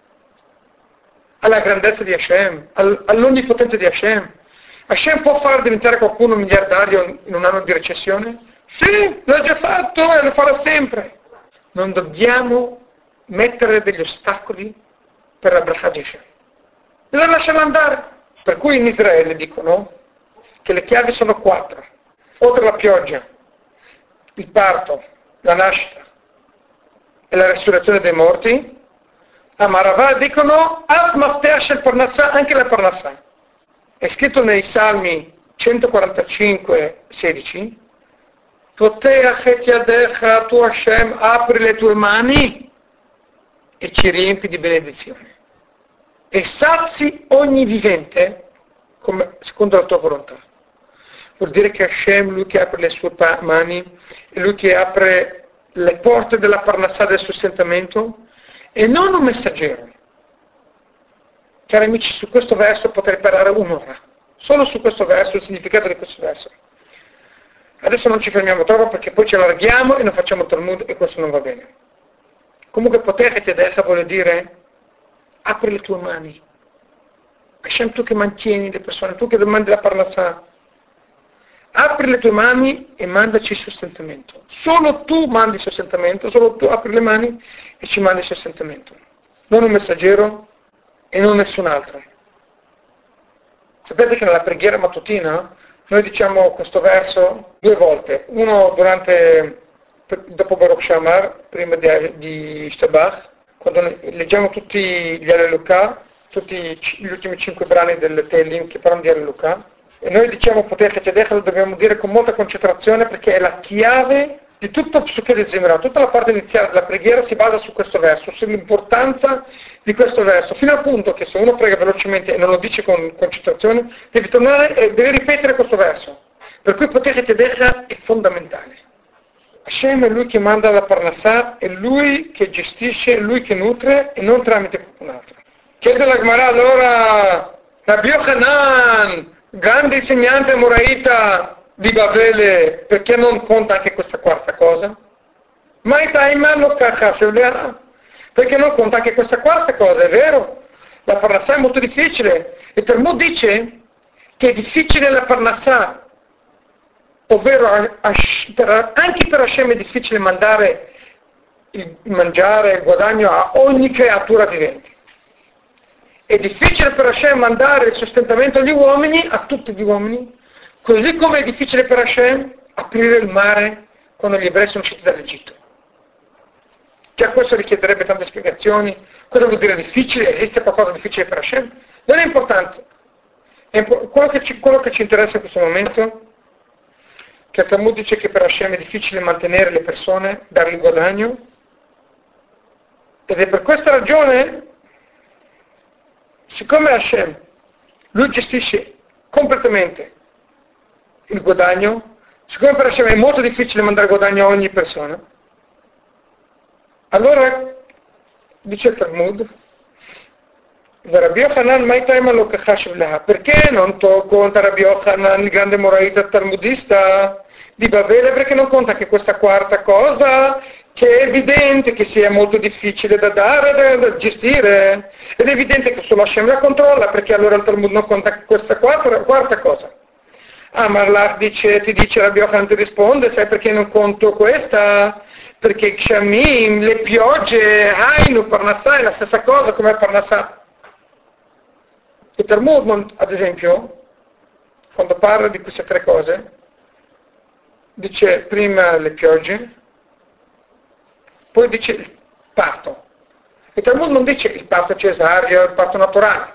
alla grandezza di Hashem, all'onnipotenza di Hashem. Hashem può far diventare qualcuno miliardario in un anno di recessione? Sì, l'ha già fatto e lo farà sempre. Non dobbiamo mettere degli ostacoli per la brachà di Hashem. Bisogna lasciarla andare. Per cui in Israele dicono che le chiavi sono 4. Oltre la pioggia, il parto, la nascita e la resurrezione dei morti, a Maravà dicono Af mafteach el parnassà, anche la parnassà. È scritto nei Salmi 145,16 Poteach et yadecha, tu Hashem, apri le tue mani e ci riempi di benedizioni. E sazi ogni vivente secondo la tua volontà. Vuol dire che Hashem, lui che apre le sue mani, è lui che apre le porte della parnassà del sostentamento, e non un messaggero. Cari amici, su questo verso potrei parlare un'ora. Solo su questo verso, il significato di questo verso. Adesso non ci fermiamo troppo perché poi ci allarghiamo e non facciamo Talmud e questo non va bene. Comunque potere che adesso vuole dire apri le tue mani. Hashem, tu che mantieni le persone, tu che domandi la parnassà. Apri le tue mani e mandaci il sostentamento. Solo tu mandi il sostentamento, solo tu apri le mani e ci mandi il sostentamento. Non un messaggero, e non nessun altro. Sapete che nella preghiera mattutina noi diciamo questo verso due volte, uno durante, dopo Baruch Shamar, prima di Ishtabach, quando leggiamo tutti gli Alleluca, tutti gli ultimi 5 brani del Tehilim che parlano di Alleluca, e noi diciamo Potecha Tedecha, lo dobbiamo dire con molta concentrazione perché è la chiave di tutto il Psuché di Zimra. Tutta la parte iniziale della preghiera si basa su questo verso, sull'importanza di questo verso, fino al punto che se uno prega velocemente e non lo dice con concentrazione, devi tornare e devi ripetere questo verso. Per cui Potecha Tedecha è fondamentale. Hashem è lui che manda la parnassa, è lui che gestisce, è lui che nutre e non tramite qualcun altro. Chiede la Gemara allora, Rabbi Yochanan, grande insegnante amoraita di Bavele, perché non conta anche questa quarta cosa? Perché non conta anche questa quarta cosa, è vero? La parnassa è molto difficile e Talmud dice che è difficile la parnassa, ovvero anche per Hashem è difficile mandare il mangiare, il guadagno a ogni creatura vivente. È difficile per Hashem mandare il sostentamento agli uomini, a tutti gli uomini, così come è difficile per Hashem aprire il mare quando gli ebrei sono usciti dall'Egitto. Già questo richiederebbe tante spiegazioni. Cosa vuol dire difficile? Esiste qualcosa di difficile per Hashem? Non è importante. Quello che ci interessa in questo momento, che il Talmud dice che per Hashem è difficile mantenere le persone, dare il guadagno, ed è per questa ragione, siccome Hashem lui gestisce completamente il guadagno, siccome per Hashem è molto difficile mandare guadagno a ogni persona, allora dice il Talmud, Rabbi Yochanan, perché non conta Rabbi Yochanan, il grande moraita talmudista di Bavele, perché non conta anche questa quarta cosa, che è evidente che sia molto difficile da dare, da gestire, ed è evidente che solo Hashem la controlla, perché allora il Talmud non conta anche questa quarta cosa. Amarlach dice, ti dice Rabbi Yochanan, ti risponde, sai perché non conto questa? Perché Kshamim, le piogge, Hainu, Parnassà, è la stessa cosa come Parnassà. Il Talmud, ad esempio, quando parla di queste tre cose, dice prima le piogge, poi dice il parto. Il Talmud non dice il parto cesareo, il parto naturale,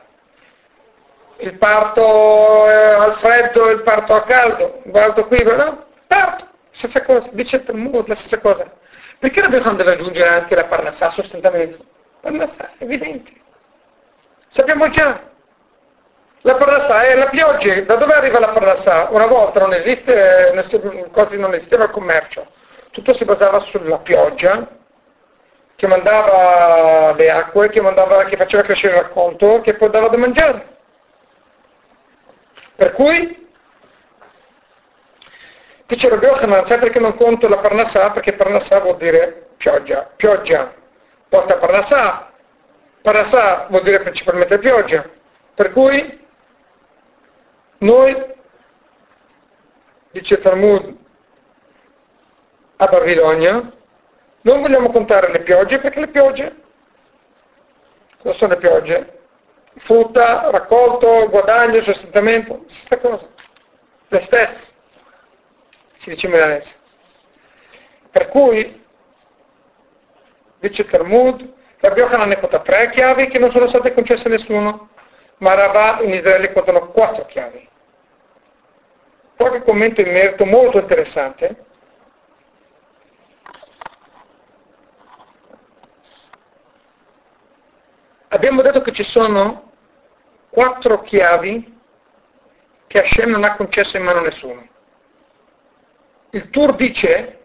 il parto al freddo, il parto a caldo, guardo qui, guarda, parto, stessa cosa, dice il Talmud, la stessa cosa. Perché Rabbi Yochanan deve aggiungere anche la parnassà, sostentamento? Parnassà, evidente. Sappiamo già. La parnassà è la pioggia. Da dove arriva la parnassà? Una volta non esiste, non esisteva il commercio. Tutto si basava sulla pioggia, che mandava le acque, che faceva crescere il raccolto, che poi dava da mangiare. Per cui, dice Rabbi Yochanan, sai perché non conto la parnassà? Perché parnassà vuol dire pioggia. Pioggia porta parnassà. Parnassà vuol dire principalmente pioggia. Per cui, noi, dice Talmud, a Babilonia, non vogliamo contare le piogge perché le piogge, cosa sono le piogge? Frutta, raccolto, guadagno, sostentamento, stessa cosa, le stesse, si dice in milanese. Per cui, dice Talmud, Rabbi Yochanan conta 3 chiavi che non sono state concesse a nessuno, ma Rabbà in Israele contano 4 chiavi. Qualche commento in merito molto interessante. Abbiamo detto che ci sono 4 chiavi che Hashem non ha concesso in mano a nessuno. Il Tur dice,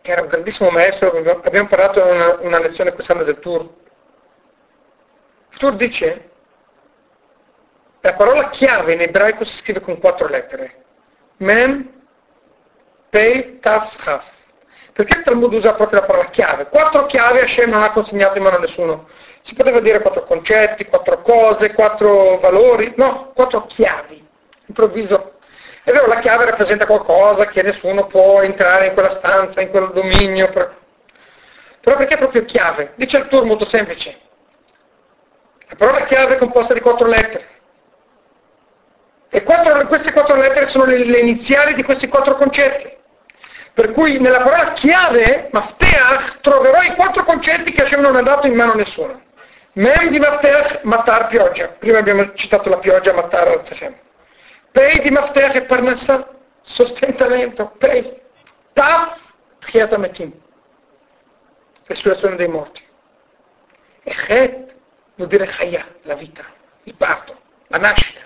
che era un grandissimo maestro, abbiamo parlato in una lezione quest'anno del Tur. Il Tur dice, la parola chiave in ebraico si scrive con 4 lettere. Mem, Pei, Taf, Haf. Perché il Talmud usa proprio la parola chiave? 4 chiavi Hashem non ha consegnato in mano a nessuno. Si poteva dire 4 concetti, 4 cose, 4 valori. No, 4 chiavi. Improvviso. È vero, la chiave rappresenta qualcosa che nessuno può entrare in quella stanza, in quel dominio. Però perché proprio chiave? Dice il Tur molto semplice. La parola chiave è composta di 4 lettere. E queste 4 lettere sono le iniziali di questi 4 concetti. Per cui nella parola chiave, mafteach, troverò i 4 concetti che Hashem non ha dato in mano a nessuno. Mem di mafteach, matar, pioggia. Prima abbiamo citato la pioggia, matar, al-Hashem. Pei di mafteach e parnassa, sostentamento, pei. Taf, tchiat hametim, resurrezione dei morti. E chet vuol dire chaya, la vita, il parto, la nascita.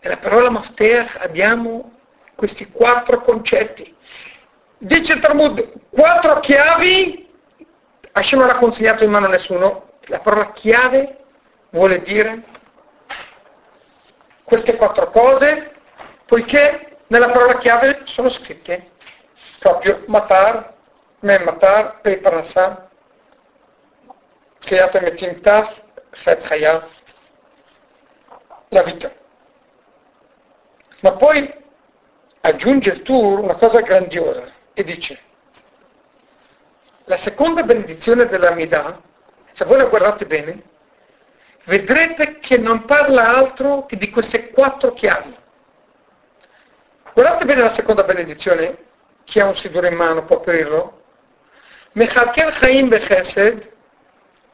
Nella parola mafteach abbiamo questi 4 concetti. Dice il Talmud, 4 chiavi, Hashem non l'ha consegnato in mano a nessuno. La parola chiave vuole dire queste 4 cose, poiché nella parola chiave sono scritte proprio matar, mem matar, pei parnassah, chayat hametim taf, chet chaya, la vita. Ma poi aggiunge il Tur una cosa grandiosa e dice: la seconda benedizione dell'Amida, se voi la guardate bene, vedrete che non parla altro che di queste 4 chiavi. Guardate bene la seconda benedizione, chi ha un Siddur in mano può aprirlo. Mechalkel Chaim Bechesed,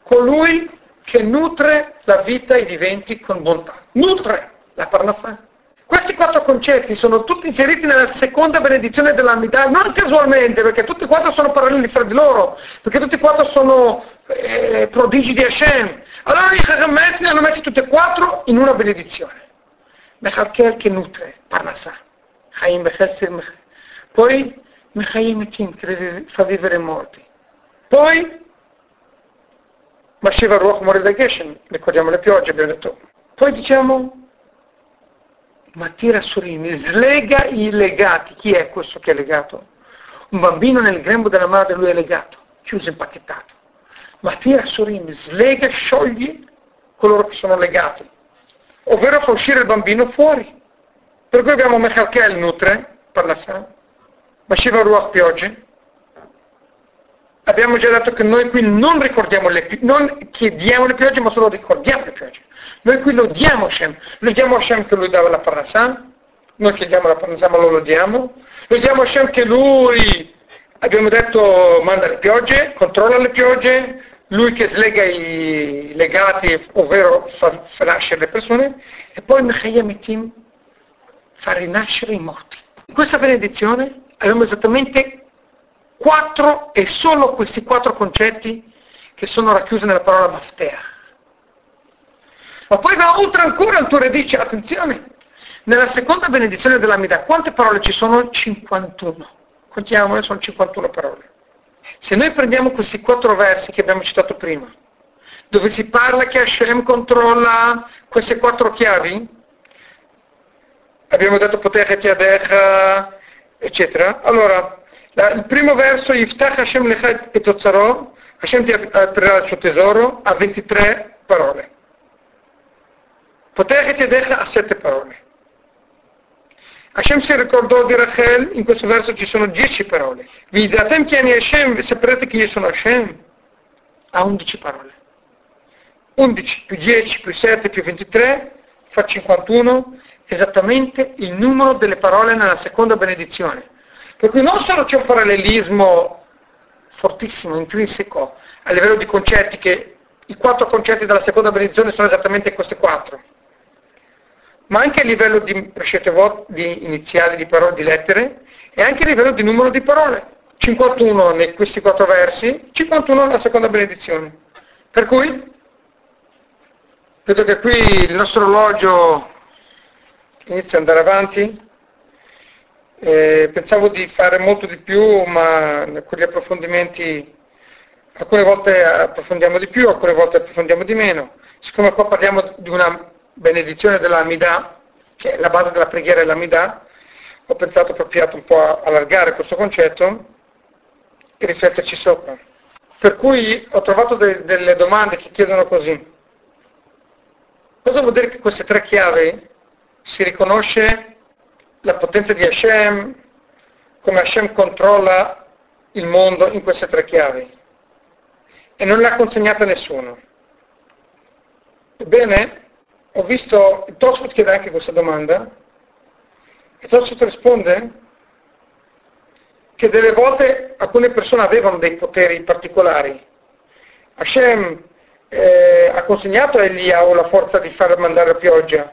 colui che nutre la vita e i viventi con bontà. Nutre la parnassa. Questi 4 concetti sono tutti inseriti nella seconda benedizione dell'Amida, non casualmente, perché tutti 4 sono paralleli fra di loro, perché tutti 4 sono prodigi di Hashem. Allora i Chachamim ne hanno messi tutti e 4 in una benedizione. Mechalkel che nutre, parnassa, Chaim Bechesed. Poi Mechaim Etim, che fa vivere i morti. Poi Mashiva Ruach Morid Hageshem, ricordiamo le piogge, abbiamo detto. Poi diciamo Matira Surini, slega i legati. Chi è questo che è legato? Un bambino nel grembo della madre, lui è legato, chiuso, impacchettato. Matira Surini, slega, scioglie coloro che sono legati, ovvero fa uscire il bambino fuori. Per cui abbiamo Mechalkel nutre, parnassa, Mashiva Ruach piogge. Abbiamo già detto che noi qui non ricordiamo non chiediamo le piogge, ma solo ricordiamo le piogge. Noi qui lodiamo Hashem. Lodiamo Hashem che lui dava la parnassah. Noi chiediamo la parnassah, ma lo lodiamo. Lodiamo Hashem che lui, abbiamo detto, manda le piogge, controlla le piogge. Lui che slega i legati, ovvero fa nascere le persone. E poi Mechayem Etim, fa rinascere i morti. In questa benedizione abbiamo esattamente 4 e solo questi 4 concetti che sono racchiusi nella parola mafteach. Ma poi va oltre ancora, il Tur dice, attenzione, nella seconda benedizione dell'Amida, quante parole ci sono? 51. Contiamole, sono 51 parole. Se noi prendiamo questi 4 versi che abbiamo citato prima, dove si parla che Hashem controlla queste 4 chiavi, abbiamo detto potecha, tiadecha, eccetera. Allora, il primo verso, Yiftach Hashem lecha et otzaro, Hashem ti aprirà il suo tesoro, ha 23 parole. Potech et yedecha ha 7 parole. Hashem si ricordò di Rachel, in questo verso ci sono 10 parole. Vidatem chi ani Hashem, saprete che io sono Hashem, ha 11 parole. 11 più 10 più 7 più 23 fa 51, esattamente il numero delle parole nella seconda benedizione. Per cui non solo c'è un parallelismo fortissimo, intrinseco, a livello di concetti, che i 4 concetti della seconda benedizione sono esattamente questi 4, ma anche a livello di scettevot, di iniziali, di parole, di lettere, e anche a livello di numero di parole. 51 in questi 4 versi, 51 nella seconda benedizione. Per cui, vedo che qui il nostro orologio inizia ad andare avanti. Pensavo di fare molto di più, ma con gli approfondimenti alcune volte approfondiamo di più, alcune volte approfondiamo di meno. Siccome qua parliamo di una benedizione dell'Amida, che è la base della preghiera dell'Amida, ho pensato appropriato un po' a allargare questo concetto e rifletterci sopra. Per cui ho trovato delle domande che chiedono così: cosa vuol dire che queste 3 chiavi si riconosce la potenza di Hashem, come Hashem controlla il mondo in queste 3 chiavi e non l'ha consegnata a nessuno? Ebbene, ho visto il Tosfot chiede anche questa domanda, e Tosfot risponde che delle volte alcune persone avevano dei poteri particolari. Hashem ha consegnato a Elia o la forza di far mandare la pioggia,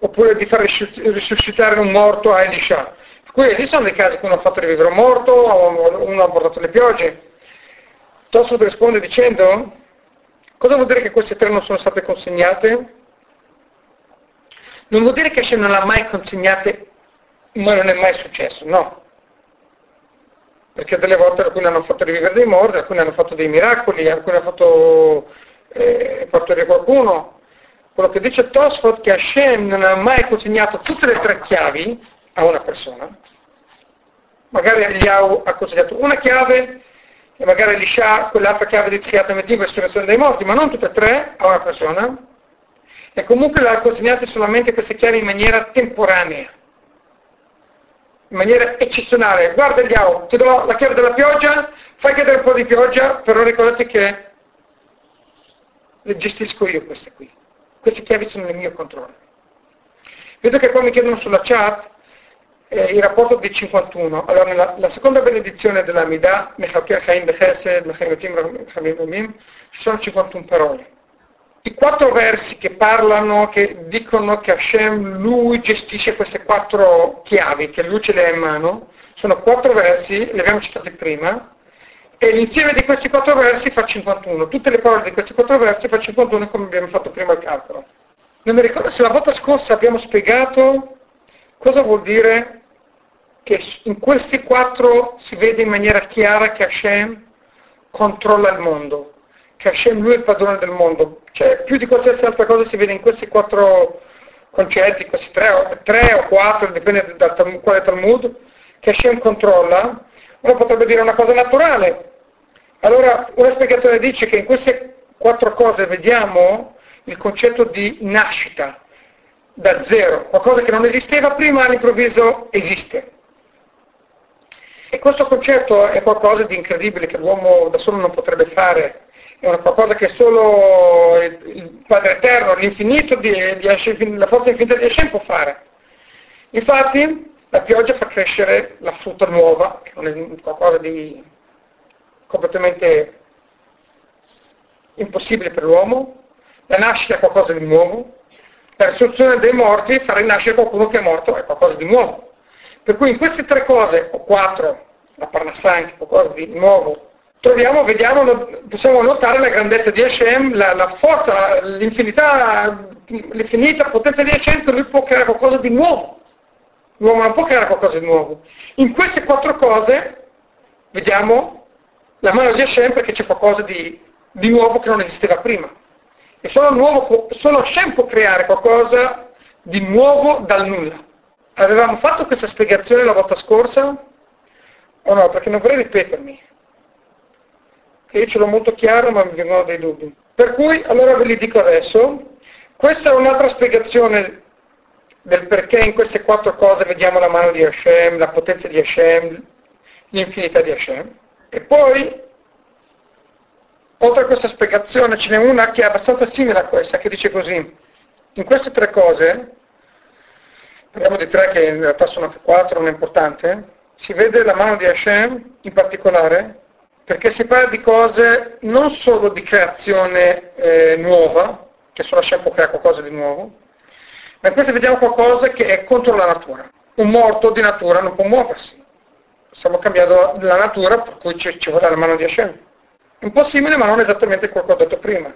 oppure di far risuscitare un morto a Elisha. Quelli sono dei casi che uno ha fatto rivivere un morto, o uno ha portato le piogge. Tosfot risponde dicendo: cosa vuol dire che queste tre non sono state consegnate? Non vuol dire che Hashem non le ha mai consegnate, ma non è mai successo, no. Perché delle volte alcuni hanno fatto rivivere dei morti, alcuni hanno fatto dei miracoli, alcuni hanno fatto partorire qualcuno. Quello che dice Tosfot, che Hashem non ha mai consegnato tutte le tre chiavi a una persona. Magari Eliyahu ha consegnato una chiave e magari Elisha quell'altra chiave di Tziat HaMetim per risurrezione dei morti, ma non tutte e tre a una persona, e comunque le ha consegnate solamente queste chiavi in maniera temporanea, in maniera eccezionale. Guarda Eliyahu, ti do la chiave della pioggia, fai cadere un po' di pioggia, però ricordati che le gestisco io queste qui. Queste chiavi sono nel mio controllo. Vedo che qua mi chiedono sulla chat il rapporto di 51. Allora, nella seconda benedizione della Amida, ci sono 51 parole. I 4 versi che parlano, che dicono che Hashem, lui gestisce queste 4 chiavi, che lui ce le ha in mano, sono 4 versi, li abbiamo citati prima, e l'insieme di questi 4 versi fa 51. Tutte le parole di questi 4 versi fa 51, come abbiamo fatto prima il calcolo. Non mi ricordo se la volta scorsa abbiamo spiegato cosa vuol dire che in questi 4 si vede in maniera chiara che Hashem controlla il mondo, che Hashem lui è il padrone del mondo. Cioè, più di qualsiasi altra cosa si vede in questi 4 concetti, questi 3 o 4, dipende da quale Talmud, che Hashem controlla. Uno potrebbe dire una cosa naturale. Allora, una spiegazione dice che in queste 4 cose vediamo il concetto di nascita, da zero, qualcosa che non esisteva prima all'improvviso esiste. E questo concetto è qualcosa di incredibile che l'uomo da solo non potrebbe fare, è una qualcosa che solo il Padre Eterno, l'infinito di Hashem, la forza infinita di Hashem può fare. Infatti la pioggia fa crescere la frutta nuova, che non è qualcosa di completamente impossibile per l'uomo, la nascita è qualcosa di nuovo, la risurrezione dei morti fa rinascere qualcuno che è morto, è qualcosa di nuovo. Per cui in queste 3 cose, o 4, la parnassa anche, qualcosa di nuovo, possiamo notare la grandezza di Hashem, la forza, l'infinita potenza di Hashem, che lui può creare qualcosa di nuovo. L'uomo non può creare qualcosa di nuovo. In queste 4 cose vediamo la mano di Hashem, perché c'è qualcosa di nuovo che non esisteva prima. E solo Hashem può creare qualcosa di nuovo dal nulla. Avevamo fatto questa spiegazione la volta scorsa? O no? Perché non vorrei ripetermi. Che io ce l'ho molto chiaro, ma mi vengono dei dubbi. Per cui, allora ve li dico adesso. Questa è un'altra spiegazione del perché in queste 4 cose vediamo la mano di Hashem, la potenza di Hashem, l'infinità di Hashem. E poi, oltre a questa spiegazione, ce n'è una che è abbastanza simile a questa, che dice così: in queste 3 cose, parliamo di 3 che in realtà sono anche 4, non è importante, si vede la mano di Hashem in particolare, perché si parla di cose non solo di creazione nuova, che solo Hashem può creare qualcosa di nuovo, ma in questo vediamo qualcosa che è contro la natura. Un morto di natura non può muoversi. Stiamo cambiando la natura, per cui ci vorrà la mano di Hashem. Un po' simile, ma non esattamente quello che ho detto prima.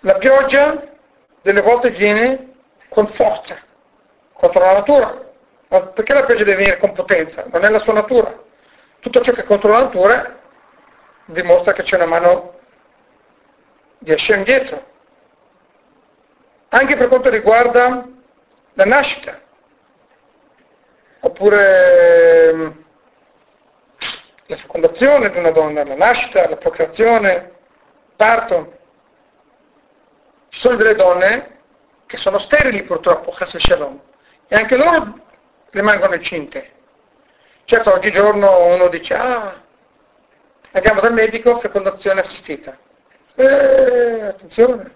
La pioggia delle volte viene con forza, contro la natura. Ma perché la pioggia deve venire con potenza? Non è la sua natura. Tutto ciò che è contro la natura dimostra che c'è una mano di Hashem dietro. Anche per quanto riguarda la nascita, oppure la fecondazione di una donna, la nascita, la procreazione, il parto. Ci sono delle donne che sono sterili purtroppo, Chas Shalom, e anche loro rimangono incinte. Certo, oggigiorno uno dice, andiamo dal medico, fecondazione assistita. Attenzione!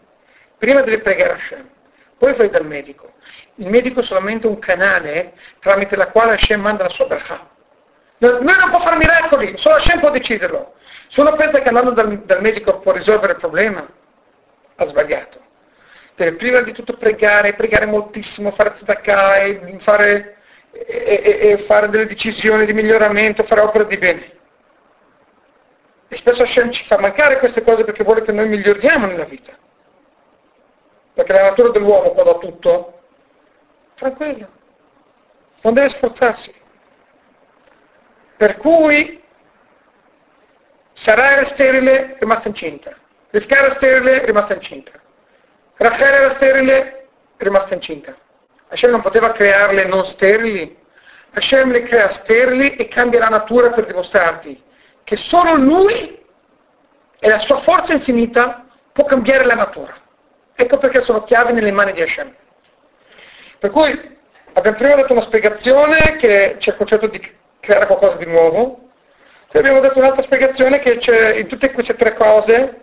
prima devi pregare Hashem, poi vai dal medico. Il medico è solamente un canale tramite la quale Hashem manda la sua berachà. Noi non può fare miracoli, solo Hashem può deciderlo. Se uno pensa che andando dal medico può risolvere il problema, ha sbagliato. Deve prima di tutto pregare moltissimo, fare tzedakah, e fare delle decisioni di miglioramento, fare opere di bene. E spesso Hashem ci fa mancare queste cose perché vuole che noi miglioriamo nella vita. Perché la natura dell'uomo quando ha tutto, tranquillo, non deve sforzarsi. Per cui Sarai era sterile, rimasta incinta. Rivka era sterile, rimasta incinta. Rachele era sterile, rimasta incinta. Hashem non poteva crearle non sterili. Hashem le crea sterili e cambia la natura per dimostrarti che solo lui e la sua forza infinita può cambiare la natura. Ecco perché sono chiavi nelle mani di Hashem. Per cui abbiamo prima dato una spiegazione che c'è il concetto di creare qualcosa di nuovo, poi abbiamo dato un'altra spiegazione che c'è in tutte queste tre cose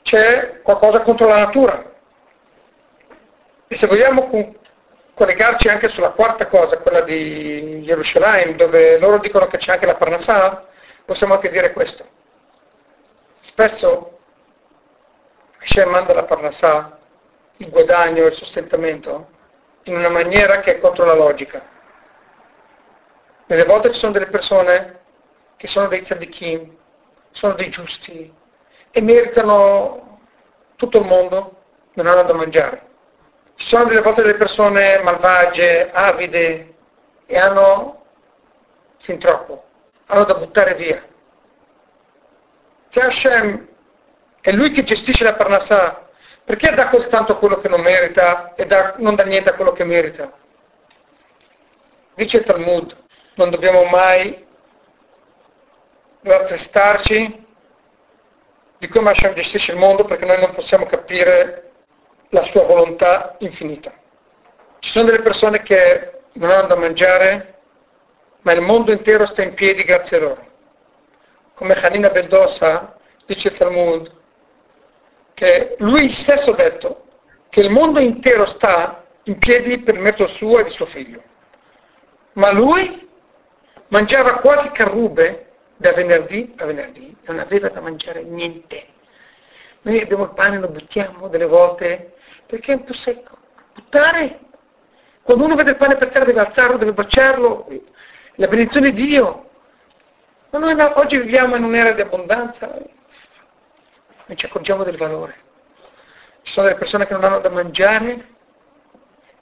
c'è qualcosa contro la natura. E se vogliamo collegarci anche sulla quarta cosa, quella di Gerusalemme, dove loro dicono che c'è anche la parnassa, possiamo anche dire questo. Spesso Hashem manda la parnassà, il guadagno, il sostentamento, in una maniera che è contro la logica. Delle volte ci sono delle persone che sono dei tzaddikim, sono dei giusti e meritano tutto il mondo, non hanno da mangiare. Ci sono delle volte delle persone malvagie, avide e hanno fin troppo. Hanno da buttare via. Se Hashem è lui che gestisce la parnassà, perché dà così tanto a quello che non merita e non dà niente a quello che merita? Dice il Talmud, non dobbiamo mai attestarci di come Hashem gestisce il mondo, perché noi non possiamo capire la sua volontà infinita. Ci sono delle persone che non hanno da mangiare, ma il mondo intero sta in piedi grazie a loro. Come Chanina ben Dosa dice il Talmud, che lui stesso ha detto che il mondo intero sta in piedi per mezzo suo e di suo figlio. Ma lui mangiava qualche carrube da venerdì a venerdì, non aveva da mangiare niente. Noi abbiamo il pane, lo buttiamo delle volte perché è un po' secco. Buttare? Quando uno vede il pane per terra deve alzarlo, deve baciarlo. La benedizione di Dio. Ma noi oggi viviamo in un'era di abbondanza, non ci accorgiamo del valore. Ci sono delle persone che non hanno da mangiare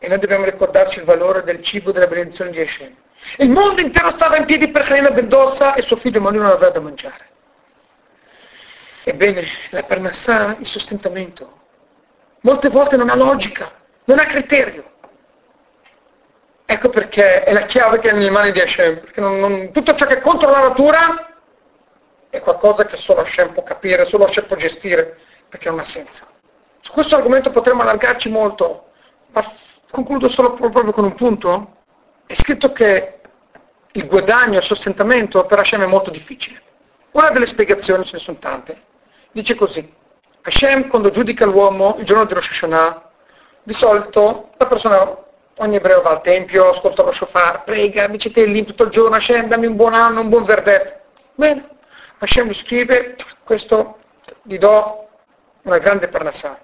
e noi dobbiamo ricordarci il valore del cibo, della benedizione di Hashem. Il mondo intero stava in piedi per Chanina ben Dosa e suo figlio, ma lui non aveva da mangiare. Ebbene, la parnassà, il sostentamento, molte volte non ha logica, non ha criterio. Ecco perché è la chiave che è nelle mani di Hashem, perché tutto ciò che è contro la natura è qualcosa che solo Hashem può capire, solo Hashem può gestire, perché non ha senso. Su questo argomento potremmo allargarci molto, ma concludo solo proprio con un punto. È scritto che il guadagno, il sostentamento per Hashem è molto difficile. Una delle spiegazioni, ce ne sono tante, dice così: Hashem quando giudica l'uomo il giorno di Rosh Hashanah, di solito la persona, ogni ebreo va al tempio, ascolta lo Shofar, prega, dice Tehilim tutto il giorno, Hashem dammi un buon anno, un buon verdetto. Bene, Hashem gli scrive, questo gli do una grande parnassà,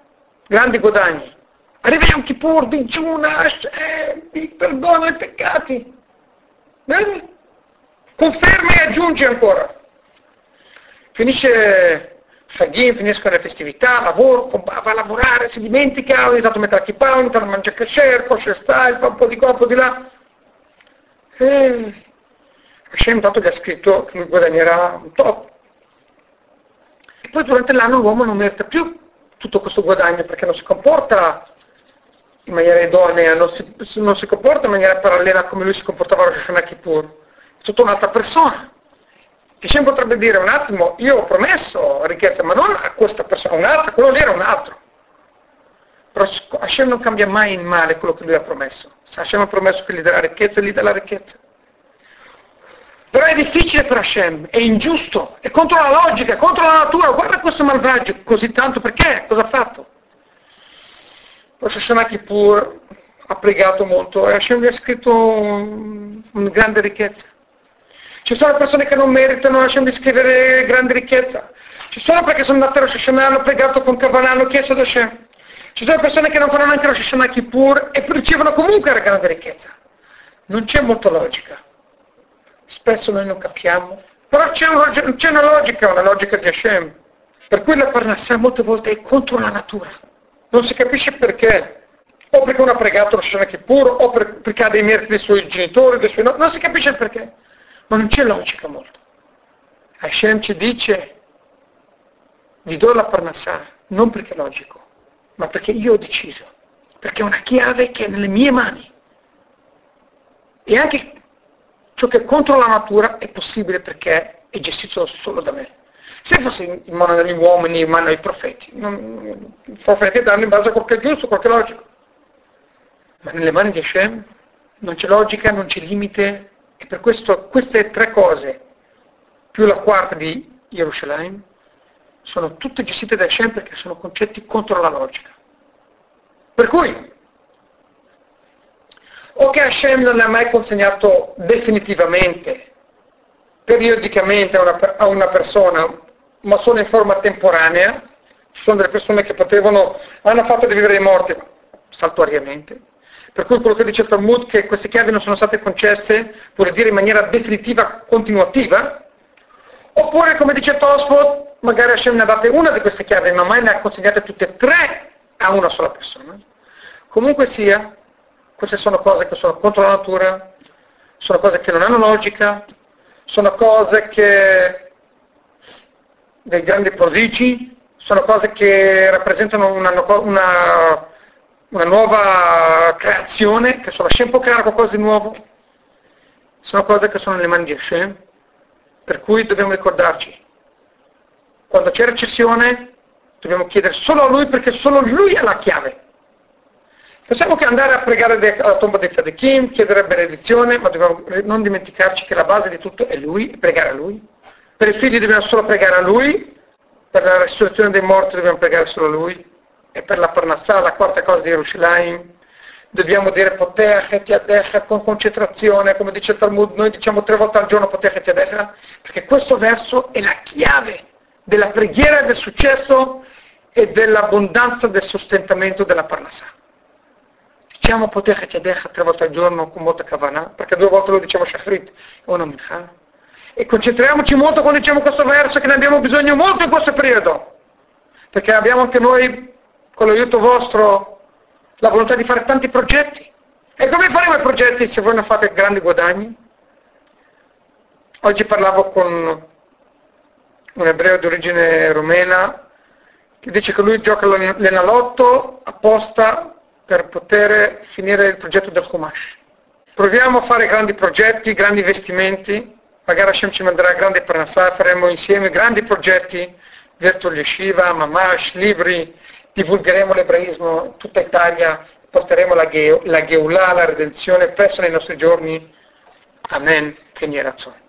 grandi guadagni. Arriva a un Kippur, digiuna, Hashem, mi perdona i peccati. Bene, conferma e aggiunge ancora. Finisce Chagim, finiscono le festività, lavoro, va a lavorare, si dimentica, ogni tanto mette la kippah, ogni tanto mangia kasher, kosher style, fa un po' di qua, un po' di là. E Hashem intanto gli ha scritto che lui guadagnerà un top. E poi durante l'anno l'uomo non merita più tutto questo guadagno, perché non si comporta in maniera idonea, non si comporta in maniera parallela a come lui si comportava a Rosh Hashanah Kippur. È tutta un'altra persona. Hashem potrebbe dire un attimo, io ho promesso ricchezza, ma non a questa persona, a un'altra, quello lì era un altro. Però Hashem non cambia mai in male quello che lui ha promesso. Se Hashem ha promesso che gli darà ricchezza, gli dà la ricchezza. Però è difficile per Hashem, è ingiusto, è contro la logica, è contro la natura. Guarda questo malvagio così tanto, perché? Cosa ha fatto? Rosh Hashanah Kippur ha pregato molto e Hashem gli ha scritto una grande ricchezza. Ci sono persone che non meritano Hashem di scrivere grande ricchezza. Ci sono perché sono andate a Rosh Hashanah, hanno pregato con Kavanah, hanno chiesto ad Hashem. Ci sono persone che non fanno neanche Rosh Hashanah Kippur e ricevono comunque la grande ricchezza. Non c'è molta logica. Spesso noi non capiamo. Però c'è una logica di Hashem. Per cui la parnassa molte volte è contro la natura. Non si capisce perché. O perché uno ha pregato Rosh Hashanah Kippur, o perché ha dei meriti dei suoi genitori, dei suoi nonni. Non si capisce il perché. Ma non c'è logica molto. Hashem ci dice: vi do la parnassa, non perché è logico, ma perché io ho deciso. Perché è una chiave che è nelle mie mani. E anche ciò che è contro la natura è possibile perché è gestito solo da me. Se fosse in mano degli uomini, in mano ai profeti, i profeti danno in base a qualche giusto, qualche logico. Ma nelle mani di Hashem non c'è logica, non c'è limite. E per questo queste tre cose, più la quarta di Gerusalemme, sono tutte gestite da Hashem perché sono concetti contro la logica. Per cui, o che Hashem non ha mai consegnato definitivamente, periodicamente a una persona, ma solo in forma temporanea. Ci sono delle persone che hanno fatto di vivere i morti saltuariamente. Per cui quello che dice il Talmud, che queste chiavi non sono state concesse, vuol dire in maniera definitiva, continuativa. Oppure, come dice Tosfot, magari Hashem ne ha date una di queste chiavi, ma mai ne ha consegnate tutte e tre a una sola persona. Comunque sia, queste sono cose che sono contro la natura, sono cose che non hanno logica, sono cose che dei grandi prodigi, sono cose che rappresentano una nuova creazione, che sono Hashem può creare qualcosa di nuovo. Sono cose che sono nelle mani di Hashem, per cui dobbiamo ricordarci. Quando c'è recessione dobbiamo chiedere solo a Lui, perché solo Lui ha la chiave. Possiamo che andare a pregare alla tomba dei Tzadikim, chiedere benedizione, ma dobbiamo non dimenticarci che la base di tutto è Lui, pregare a Lui. Per i figli dobbiamo solo pregare a Lui, per la resurrezione dei morti dobbiamo pregare solo a Lui. E per la parnassà, la quarta cosa di Gerusalemme, dobbiamo dire potech et yadecha con concentrazione, come dice il Talmud. Noi diciamo 3 volte al giorno potech et yadecha, perché questo verso è la chiave della preghiera, del successo e dell'abbondanza del sostentamento della parnassà. Diciamo potech et yadecha 3 volte al giorno con molta kavanah, perché 2 volte lo diciamo shachrit e una mincha. E concentriamoci molto quando diciamo questo verso, che ne abbiamo bisogno molto in questo periodo, perché abbiamo anche noi, con l'aiuto vostro, la volontà di fare tanti progetti. E come faremo i progetti se voi non fate grandi guadagni? Oggi parlavo con un ebreo di origine rumena che dice che lui gioca l'enalotto apposta per poter finire il progetto del Chumash. Proviamo a fare grandi progetti, grandi investimenti, magari Hashem ci manderà grandi parnassà, faremo insieme grandi progetti, Virtual Yeshiva, Mamash, libri, divulgheremo l'ebraismo in tutta Italia, porteremo la Geulah, la redenzione presso nei nostri giorni. Amen. Che nierazzone.